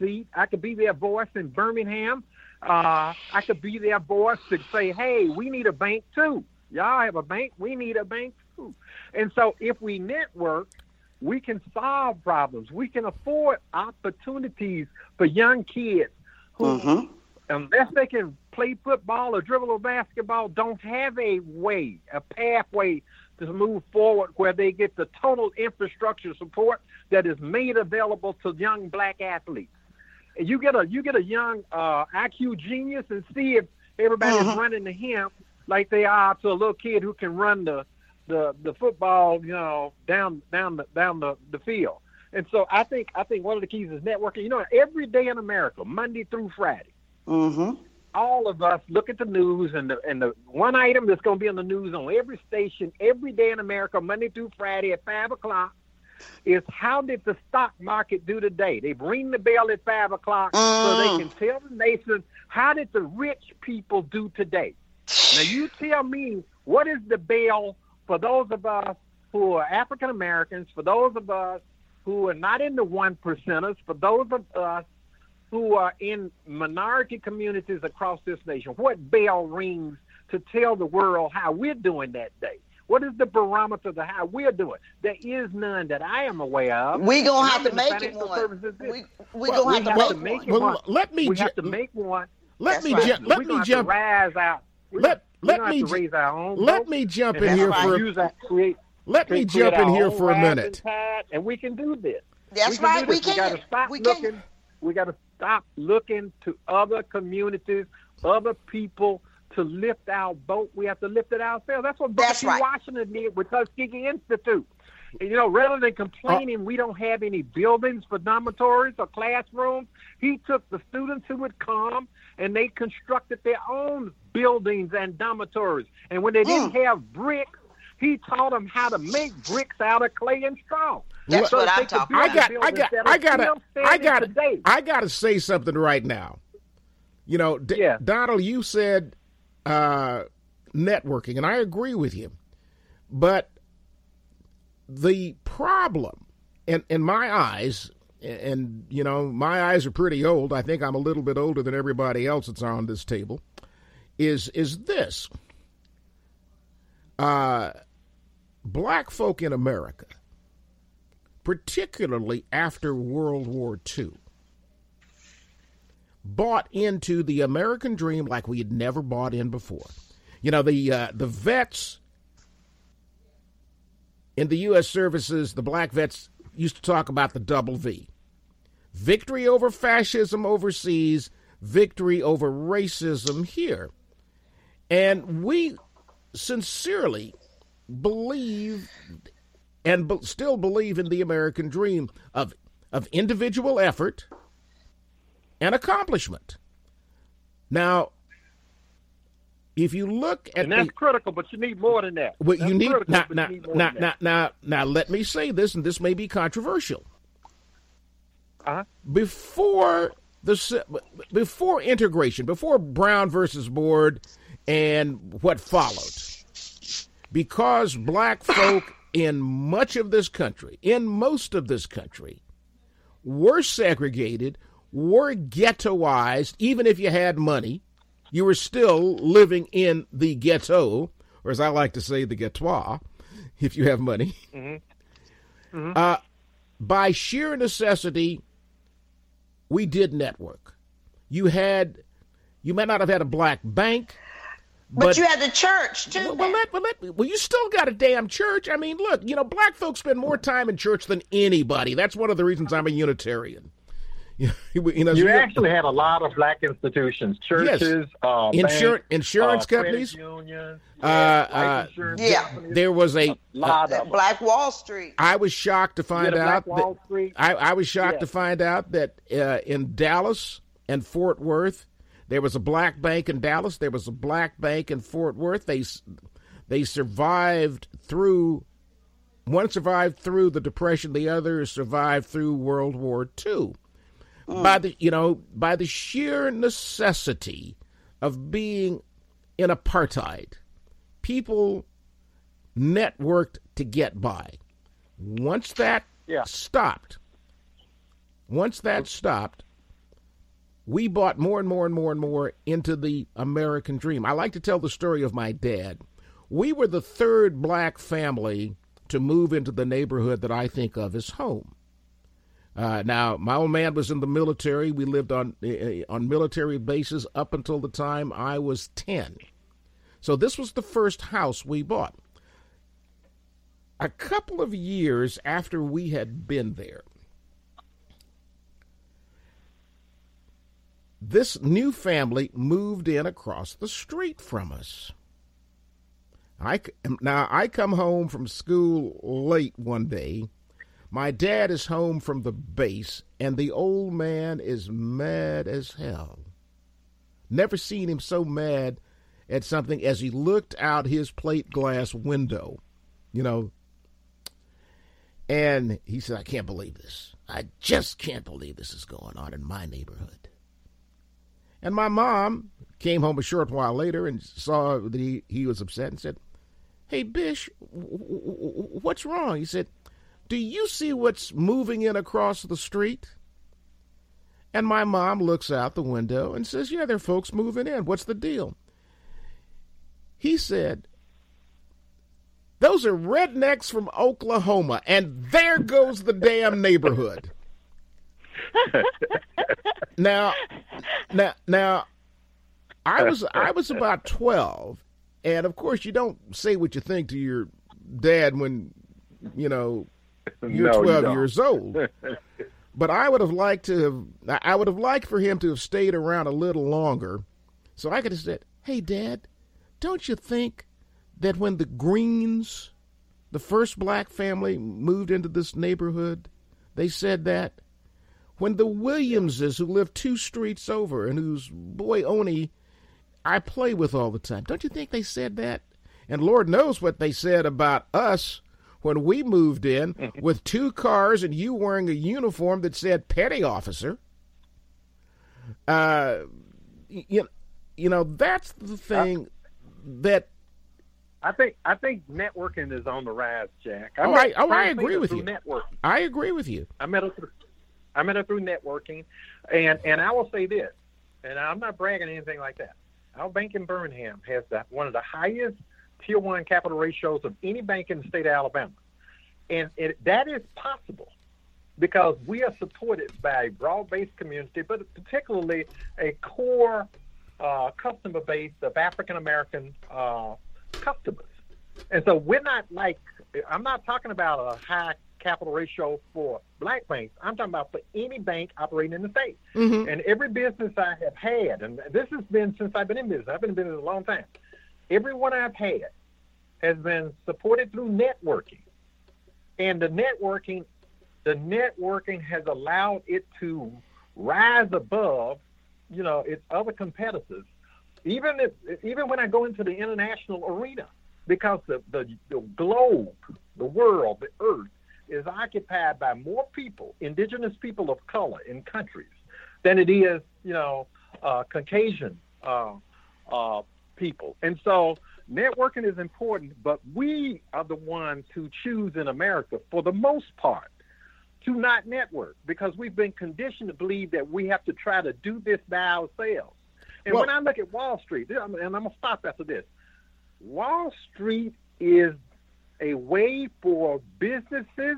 seat. I could be their voice in Birmingham. I could be their voice to say, hey, we need a bank too. Y'all have a bank. We need a bank too. And so if we network, we can solve problems. We can afford opportunities for young kids who, unless they can play football or dribble or basketball, don't have a pathway to move forward where they get the total infrastructure support that is made available to young black athletes. And you get a young IQ genius and see if everybody's running to him like they are to a little kid who can run the football, you know, down the field. And so I think one of the keys is networking. You know, every day in America, Monday through Friday, all of us look at the news, and the one item that's going to be on the news on every station every day in America, Monday through Friday at 5 o'clock, is how did the stock market do today? They ring the bell at 5 o'clock so they can tell the nation, how did the rich people do today? Now, you tell me, what is the bell for those of us who are African Americans, for those of us who are not in the 1 percenters, for those of us who are in minority communities across this nation? What bell rings to tell the world how we're doing that day? What is the barometer of how we're doing? There is none that I am aware of. We're going to have to make it one. We're going to have to make it one. We have to make one. Let me jump in here for a minute. And we can do this. That's right. We can. We got to stop looking to other communities, other people to lift our boat. We have to lift it ourselves. That's what Booker T. Washington did with Tuskegee Institute. And, you know, rather than complaining we don't have any buildings for dormitories or classrooms, he took the students who would come and they constructed their own buildings and dormitories. And when they didn't have bricks, he taught them how to make bricks out of clay and straw. That's what I'm talking about. I got to say something right now. You know, Donald, you said networking, and I agree with you. But the problem, in my eyes, and, you know, my eyes are pretty old. I think I'm a little bit older than everybody else that's on this table, is this. Black folk in America, particularly after World War II, bought into the American dream like we had never bought in before. You know, the vets in the U.S. services, the black vets used to talk about the double V. Victory over fascism overseas, victory over racism here. And we sincerely believe and still believe in the American dream of individual effort and accomplishment. Now, if you look at that's critical, but you need more than that. Now, let me say this, and this may be controversial. Before integration, before Brown versus Board and what followed, because black folk in most of this country, were segregated, were ghettoized. Even if you had money, you were still living in the ghetto, or as I like to say, the ghettoir, if you have money. Mm-hmm. Mm-hmm. By sheer necessity, we did network. You may not have had a black bank. But you had the church, too. Well, you still got a damn church. I mean, look, you know, black folks spend more time in church than anybody. That's one of the reasons I'm a Unitarian. You had a lot of black institutions, churches, insurance companies, unions, insurance companies. There was a lot of Black Wall Street. I was shocked to find out that in Dallas and Fort Worth, there was a black bank in Dallas. There was a black bank in Fort Worth. They survived through. One survived through the Depression. The other survived through World War II. By the sheer necessity of being in apartheid, people networked to get by. Once that stopped, we bought more and more and more and more into the American dream. I like to tell the story of my dad. We were the third black family to move into the neighborhood that I think of as home. Now, my old man was in the military. We lived on military bases up until the time I was 10. So this was the first house we bought. A couple of years after we had been there, this new family moved in across the street from us. I come home from school late one day. My dad is home from the base, and the old man is mad as hell. Never seen him so mad at something as he looked out his plate glass window, you know. And he said, I can't believe this. I just can't believe this is going on in my neighborhood. And my mom came home a short while later and saw that he was upset and said, hey, Bish, what's wrong? He said, do you see what's moving in across the street? And my mom looks out the window and says, yeah, there are folks moving in. What's the deal? He said, Those are rednecks from Oklahoma, and there goes the damn neighborhood. Now, I was about 12, and of course you don't say what you think to your dad when, you know, you're 12 years old. But I would have liked for him to have stayed around a little longer, so I could have said, "Hey, Dad, don't you think that when the Greens, the first black family, moved into this neighborhood, they said that? When the Williamses, who live two streets over and whose boy Oni I play with all the time, don't you think they said that? And Lord knows what they said about us when we moved in with two cars and you wearing a uniform that said petty officer." You know, that's the thing that... I think networking is on the rise, Jack. I agree with you. Networking. I agree with you. I met her through networking, and I will say this, and I'm not bragging or anything like that. Our bank in Birmingham has one of the highest Tier 1 capital ratios of any bank in the state of Alabama. And that is possible because we are supported by a broad-based community, but particularly a core customer base of African-American customers. And so we're not I'm not talking about a high capital ratio for black banks. I'm talking about for any bank operating in the state. Mm-hmm. And every business I have had, and this has been since I've been in business, I've been in business a long time. Everyone I've had has been supported through networking. And the networking has allowed it to rise above, you know, its other competitors, even when I go into the international arena, because the globe, the world, the earth, is occupied by more people, indigenous people of color in countries, than it is, you know, Caucasian people. And so networking is important, but we are the ones who choose in America, for the most part, to not network, because we've been conditioned to believe that we have to try to do this by ourselves. And when I look at Wall Street, and I'm going to stop after this, Wall Street is a way for businesses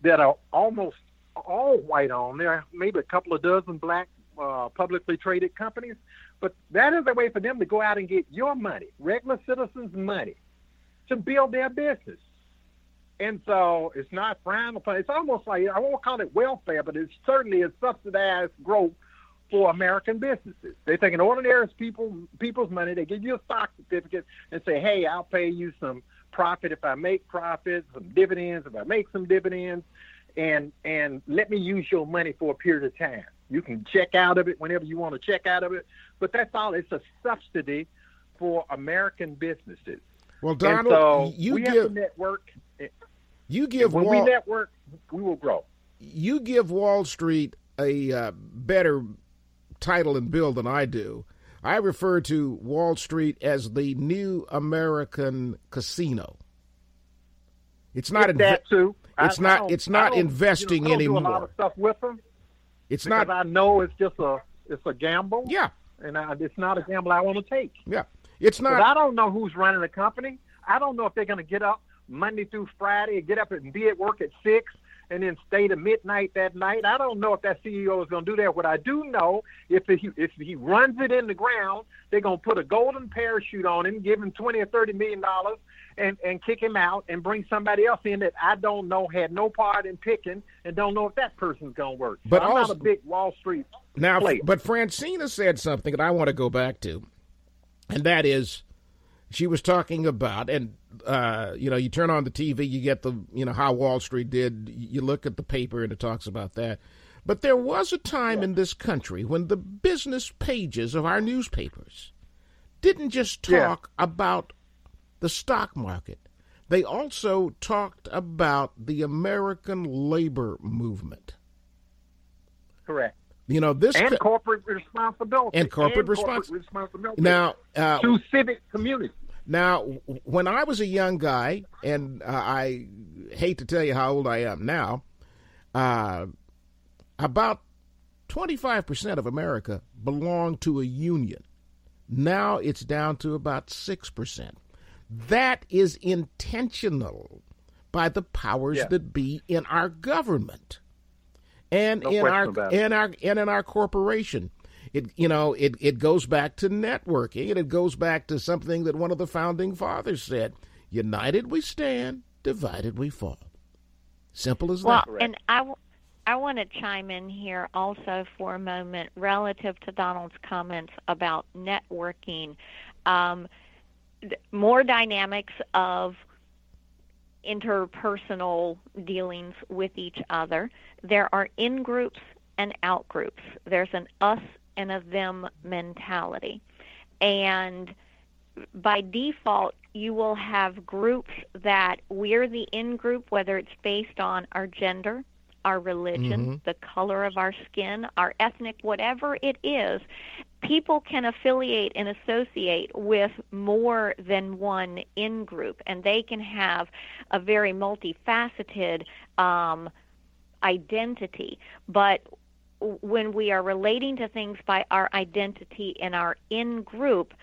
that are almost all white owned. There are maybe a couple of dozen black publicly traded companies, but that is a way for them to go out and get your money, regular citizens' money, to build their business. And so it's not frowned upon. It's almost like, I won't call it welfare, but it certainly is subsidized growth for American businesses. They're taking ordinary people's money, they give you a stock certificate and say, "Hey, I'll pay you some profit if I make profit, some dividends if I make some dividends, and let me use your money for a period of time. You can check out of it whenever you want to check out of it." But that's all. It's a subsidy for American businesses. Well, Donald, so you give have to network. You give when we network, we will grow. You give Wall Street a better title and bill than I do. I refer to Wall Street as the new American casino. It's not that too. It's not investing anymore. I don't do a lot of stuff with them. It's not. I know it's just a gamble. Yeah, and it's not a gamble I want to take. Yeah, it's not. But I don't know who's running the company. I don't know if they're going to get up Monday through Friday and get up and be at work at 6. And then stay to midnight that night. I don't know if that CEO is going to do that. What I do know, if he runs it in the ground, they're going to put a golden parachute on him, give him $20 or $30 million, and kick him out and bring somebody else in that I don't know, had no part in picking, and don't know if that person's going to work. But so I'm not a big Wall Street now player. But Phrantceena said something that I want to go back to, and that is, she was talking about, and, you know, you turn on the TV, you get the, you know, how Wall Street did. You look at the paper and it talks about that. But there was a time in this country when the business pages of our newspapers didn't just talk about the stock market. They also talked about the American labor movement. Correct. You know, this and corporate responsibility and corporate responsibility now to civic community. Now, when I was a young guy, and I hate to tell you how old I am now, about 25% of America belonged to a union. Now it's down to about 6%. That is intentional by the powers that be in our government and in our corporation. It goes back to networking, and it goes back to something that one of the founding fathers said: "United we stand, divided we fall." Simple as that. Well, and I want to chime in here also for a moment relative to Donald's comments about networking. More dynamics of interpersonal dealings with each other. There are in-groups and out-groups. There's an us and a them mentality. And by default, you will have groups that we're the in-group, whether it's based on our gender, our religion, the color of our skin, our ethnic, whatever it is. People can affiliate and associate with more than one in-group, and they can have a very multifaceted identity. But when we are relating to things by our identity and our in-group,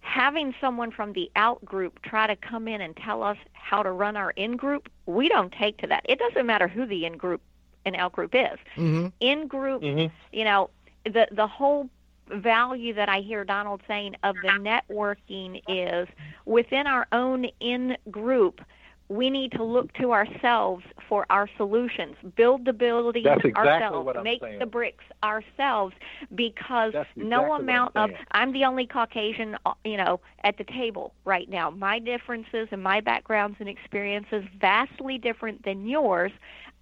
having someone from the out-group try to come in and tell us how to run our in-group, we don't take to that. It doesn't matter who the in-group and out-group is. In-group, you know, the whole value that I hear Donald saying of the networking is within our own in-group, we need to look to ourselves for our solutions, build the building ourselves, make the bricks ourselves, because no amount of, I'm the only Caucasian, you know, at the table right now. My differences and my backgrounds and experiences vastly different than yours.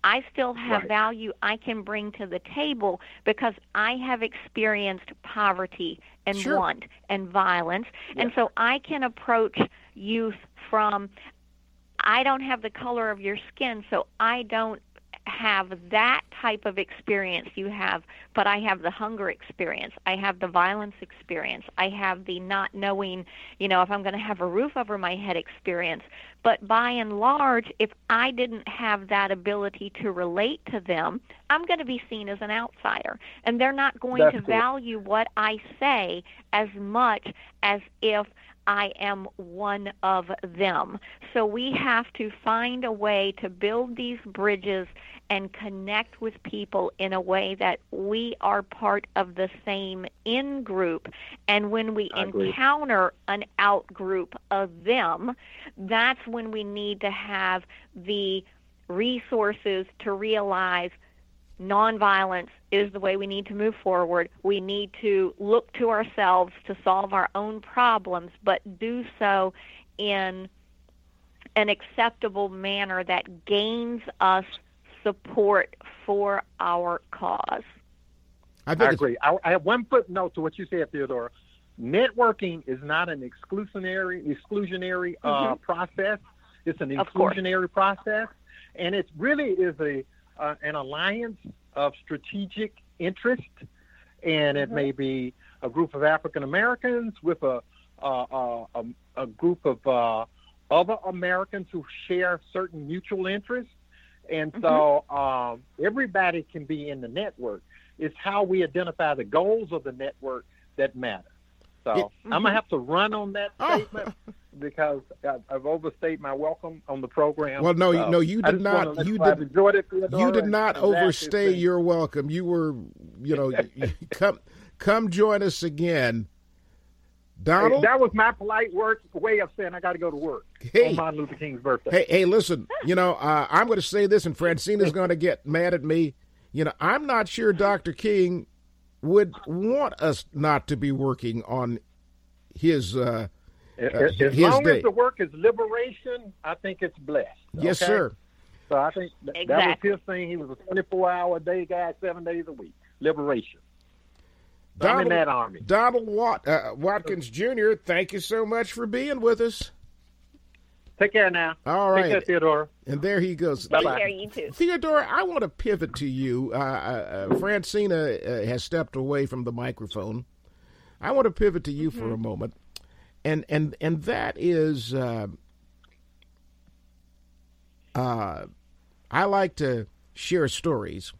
I still have value I can bring to the table because I have experienced poverty and want and violence. And so I can approach youth from, I don't have the color of your skin, so I don't have that type of experience you have, but I have the hunger experience. I have the violence experience. I have the not knowing, you know, if I'm going to have a roof over my head experience. But by and large, if I didn't have that ability to relate to them, I'm going to be seen as an outsider. And they're not going to value what I say as much as if I am one of them. So we have to find a way to build these bridges and connect with people in a way that we are part of the same in-group. And when we encounter an out-group of them, that's when we need to have the resources to realize nonviolence is the way we need to move forward. We need to look to ourselves to solve our own problems, but do so in an acceptable manner that gains us support for our cause. I agree. I have one footnote to what you said, Theodora. Networking is not an exclusionary process. It's an inclusionary process, and it really is an alliance of strategic interest, and it may be a group of African Americans with a group of other Americans who share certain mutual interests, and so everybody can be in the network. It's how we identify the goals of the network that matter. So I'm gonna have to run on that statement. Because I've overstayed my welcome on the program. Well, no, you did not. You did not overstay your welcome. You were, you know, come join us again, Donald. Hey, that was my polite way of saying I got to go to work on Martin Luther King's birthday. Hey, listen, you know, I'm going to say this, and Phrantceena is going to get mad at me. You know, I'm not sure Dr. King would want us not to be working on his. As long as the work is liberation, I think it's blessed. Okay? Yes, sir. So I think that was his thing. He was a 24-hour-a-day guy, 7 days a week. Liberation. I'm in that army. Donald Watkins Jr., thank you so much for being with us. Take care now. All right. Take care, Theodora. And there he goes. Bye-bye. Take care, you too. Theodora, I want to pivot to you. Phrantceena has stepped away from the microphone. I want to pivot to you for a moment. And that is, I like to share stories,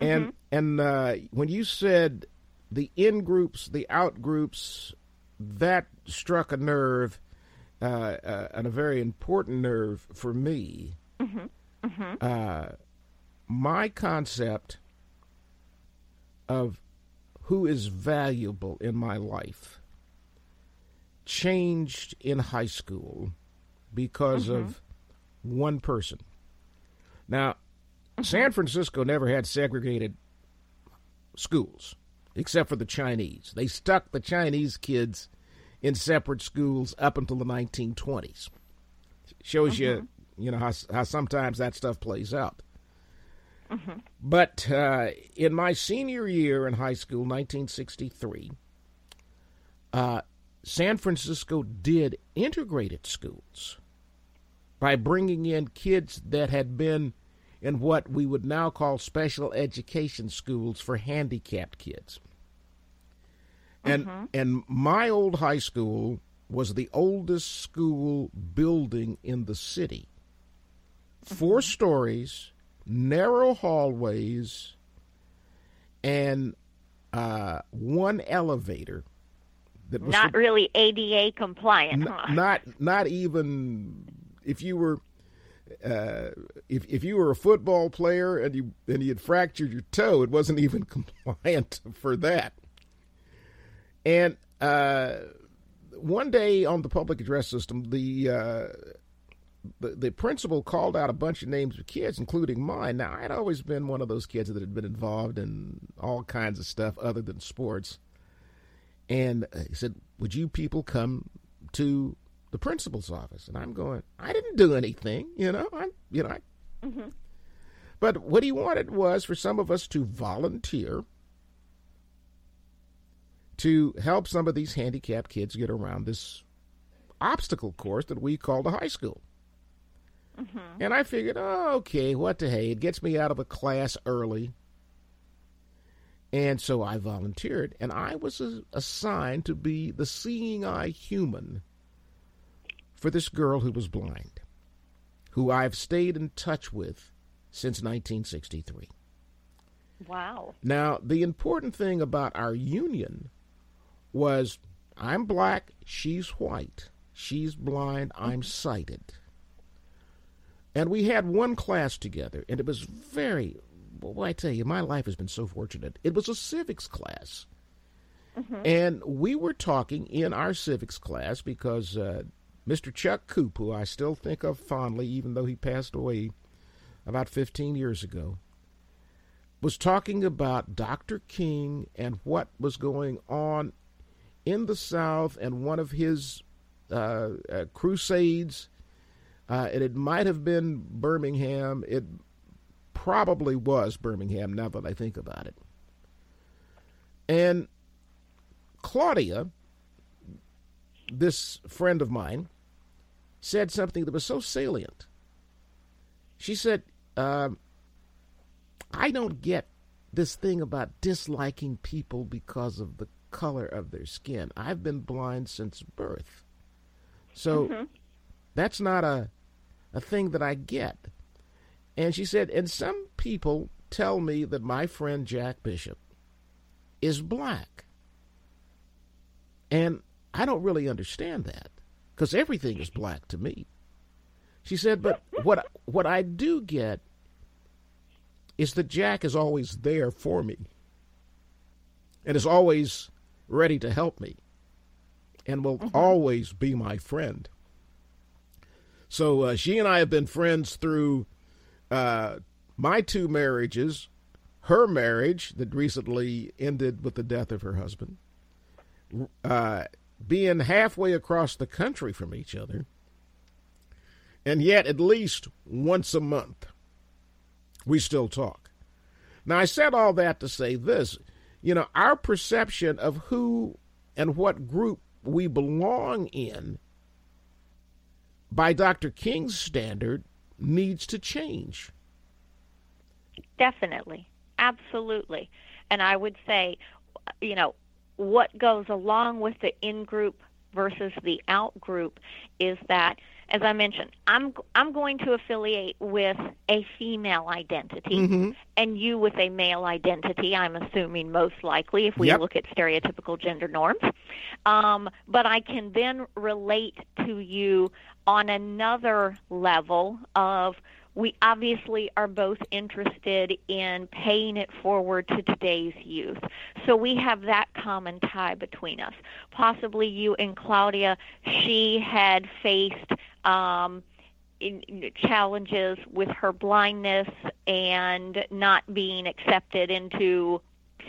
and when you said the in groups, the out groups, that struck a nerve, and a very important nerve for me. Mm-hmm. Mm-hmm. My concept of who is valuable in my life changed in high school because mm-hmm. of one person. Now, mm-hmm. San Francisco never had segregated schools, except for the Chinese. They stuck the Chinese kids in separate schools up until the 1920s. Shows mm-hmm. you know, how sometimes that stuff plays out. Mm-hmm. But in my senior year in high school, 1963, San Francisco did integrate its schools by bringing in kids that had been in what we would now call special education schools for handicapped kids. And mm-hmm. and my old high school was the oldest school building in the city. Mm-hmm. 4 stories, narrow hallways, and one elevator. That was not really ADA compliant. Not even if you were if you were a football player and you had fractured your toe, it wasn't even compliant for that. And one day on the public address system, the principal called out a bunch of names of kids, including mine. Now, I'd always been one of those kids that had been involved in all kinds of stuff other than sports. And he said, "Would you people come to the principal's office?" And I'm going, I didn't do anything, you know. Mm-hmm. But what he wanted was for some of us to volunteer to help some of these handicapped kids get around this obstacle course that we called a high school. Mm-hmm. And I figured, oh, okay, what the hey, it gets me out of the class early. And so I volunteered, and I was assigned to be the seeing eye human for this girl who was blind, who I've stayed in touch with since 1963. Wow. Now, the important thing about our union was I'm black, she's white, she's blind, I'm sighted. And we had one class together, and it was well, I tell you, my life has been so fortunate. It was a civics class. Mm-hmm. And we were talking in our civics class because Mr. Chuck Koop, who I still think of fondly, even though he passed away about 15 years ago, was talking about Dr. King and what was going on in the South and one of his crusades. And it might have been Birmingham. It probably was Birmingham, now that I think about it. And Claudia, this friend of mine, said something that was so salient. She said, I don't get this thing about disliking people because of the color of their skin. I've been blind since birth. So mm-hmm. that's not a thing that I get. And she said, and some people tell me that my friend Jack Bishop is black. And I don't really understand that because everything is black to me. She said, but what I do get is that Jack is always there for me and is always ready to help me and will mm-hmm. always be my friend. So she and I have been friends through my 2 marriages, her marriage that recently ended with the death of her husband, being halfway across the country from each other, and yet at least once a month we still talk. Now, I said all that to say this. You know, our perception of who and what group we belong in by Dr. King's standard needs to change. Definitely. Absolutely. And I would say, you know, what goes along with the in-group versus the out-group is that as I mentioned, I'm going to affiliate with a female identity, mm-hmm. and you with a male identity, I'm assuming most likely, if we yep. look at stereotypical gender norms. But I can then relate to you on another level of, we obviously are both interested in paying it forward to today's youth. So we have that common tie between us. Possibly you and Claudia, she had faced challenges with her blindness and not being accepted into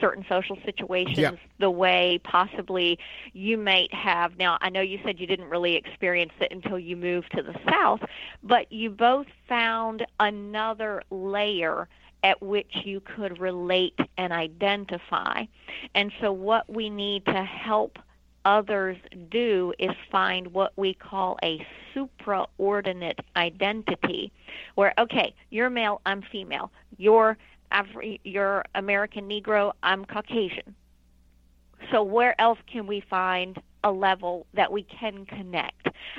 certain social situations yep. the way possibly you might have. Now, I know you said you didn't really experience it until you moved to the South, but you both found another layer at which you could relate and identify. And so what we need to help others do is find what we call a supraordinate identity, where, okay, you're male, I'm female, you're American Negro, I'm Caucasian. So where else can we find a level that we can connect?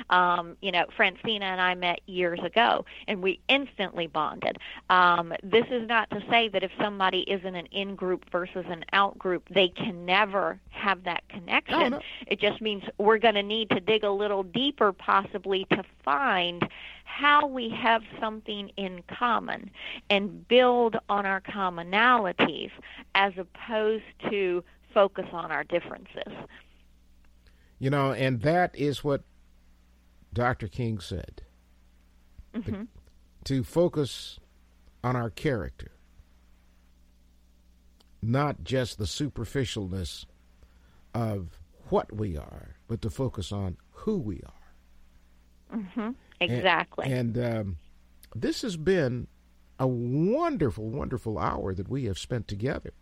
Phrantceena and I met years ago, and we instantly bonded. This is not to say that if somebody is in an in-group versus an out-group, they can never have that connection. No. It just means we're going to need to dig a little deeper possibly to find how we have something in common and build on our commonalities as opposed to focus on our differences. You know, and that is what Dr. King said, mm-hmm. To focus on our character, not just the superficialness of what we are, but to focus on who we are. Mm-hmm. Exactly. And this has been a wonderful, wonderful hour that we have spent together.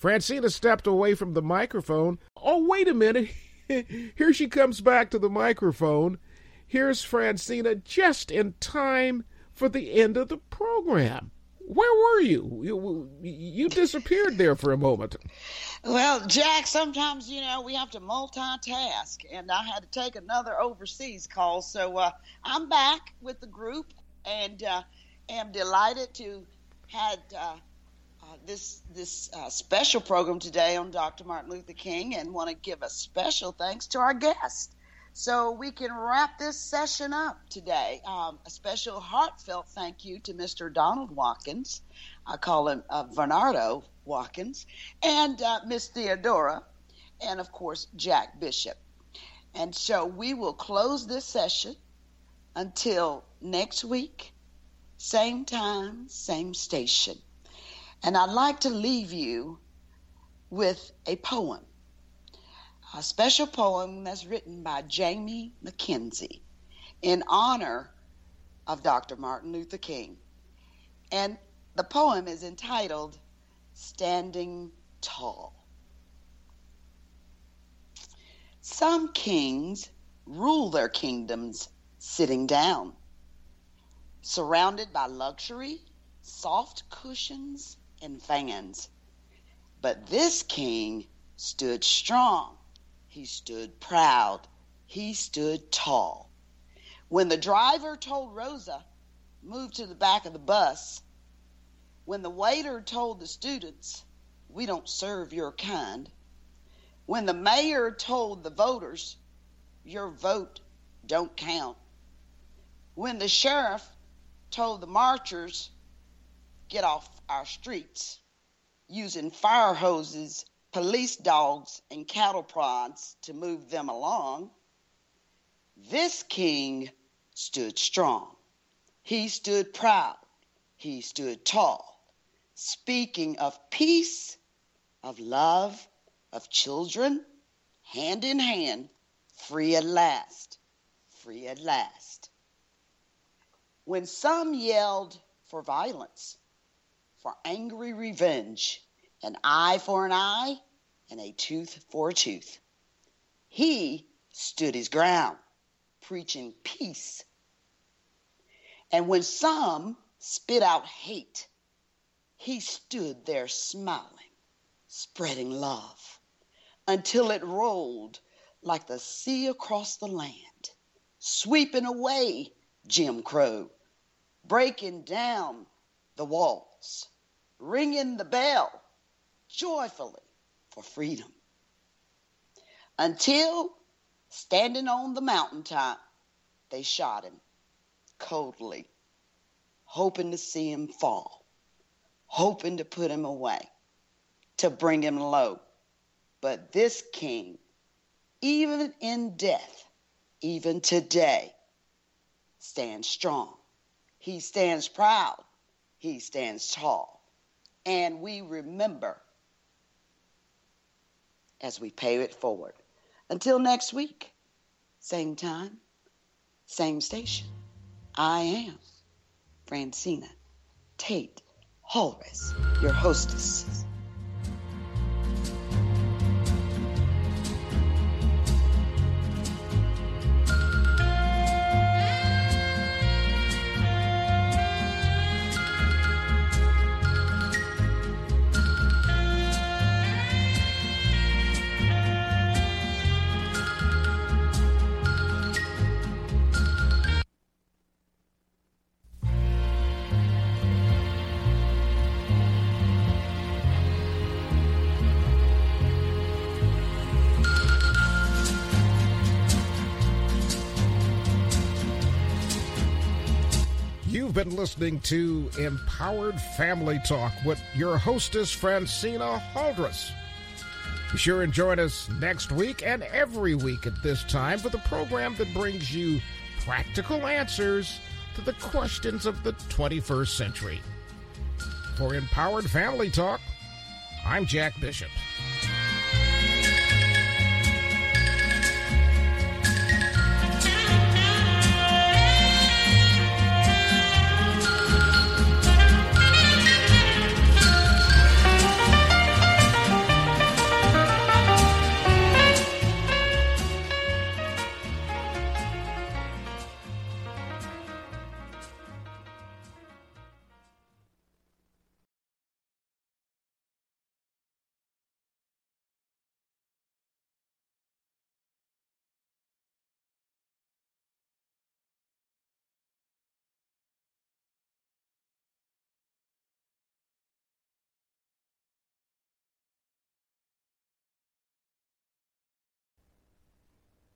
Phrantceena stepped away from the microphone. Oh, wait a minute. Here she comes back to the microphone. Here's Phrantceena just in time for the end of the program. Where were you? You disappeared there for a moment. Well, Jack, sometimes, we have to multitask, and I had to take another overseas call. So I'm back with the group and am delighted to have this special program today on Dr. Martin Luther King, and want to give a special thanks to our guest. So we can wrap this session up today. A special heartfelt thank you to Mr. Donald Watkins. I call him Bernardo Watkins, and Miss Theodora, and of course, Jack Bishop. And so we will close this session until next week, same time, same station. And I'd like to leave you with a poem, a special poem that's written by Jamie McKenzie in honor of Dr. Martin Luther King. And the poem is entitled Standing Tall. Some kings rule their kingdoms sitting down, surrounded by luxury, soft cushions, and fans. But this king stood strong. He stood proud. He stood tall. When the driver told Rosa, move to the back of the bus. When the waiter told the students, we don't serve your kind. When the mayor told the voters, your vote don't count. When the sheriff told the marchers, get off our streets, using fire hoses, police dogs, and cattle prods to move them along. This king stood strong. He stood proud. He stood tall, speaking of peace, of love, of children, hand in hand, free at last, free at last. When some yelled for violence, for angry revenge, an eye for an eye, and a tooth for a tooth, he stood his ground, preaching peace. And when some spit out hate, he stood there smiling, spreading love, until it rolled like the sea across the land, sweeping away Jim Crow, breaking down the walls, ringing the bell joyfully for freedom. Until, standing on the mountaintop, they shot him coldly, hoping to see him fall, hoping to put him away, to bring him low. But this king, even in death, even today, stands strong. He stands proud. He stands tall. And we remember as we pay it forward. Until next week, same time, same station, I am Phrantceena Tate Halres, your hostess. Been listening to Empowered Family Talk with your hostess, Phrantceena Halres. Be sure and join us next week and every week at this time for the program that brings you practical answers to the questions of the 21st century. For Empowered Family Talk, I'm Jack Bishop.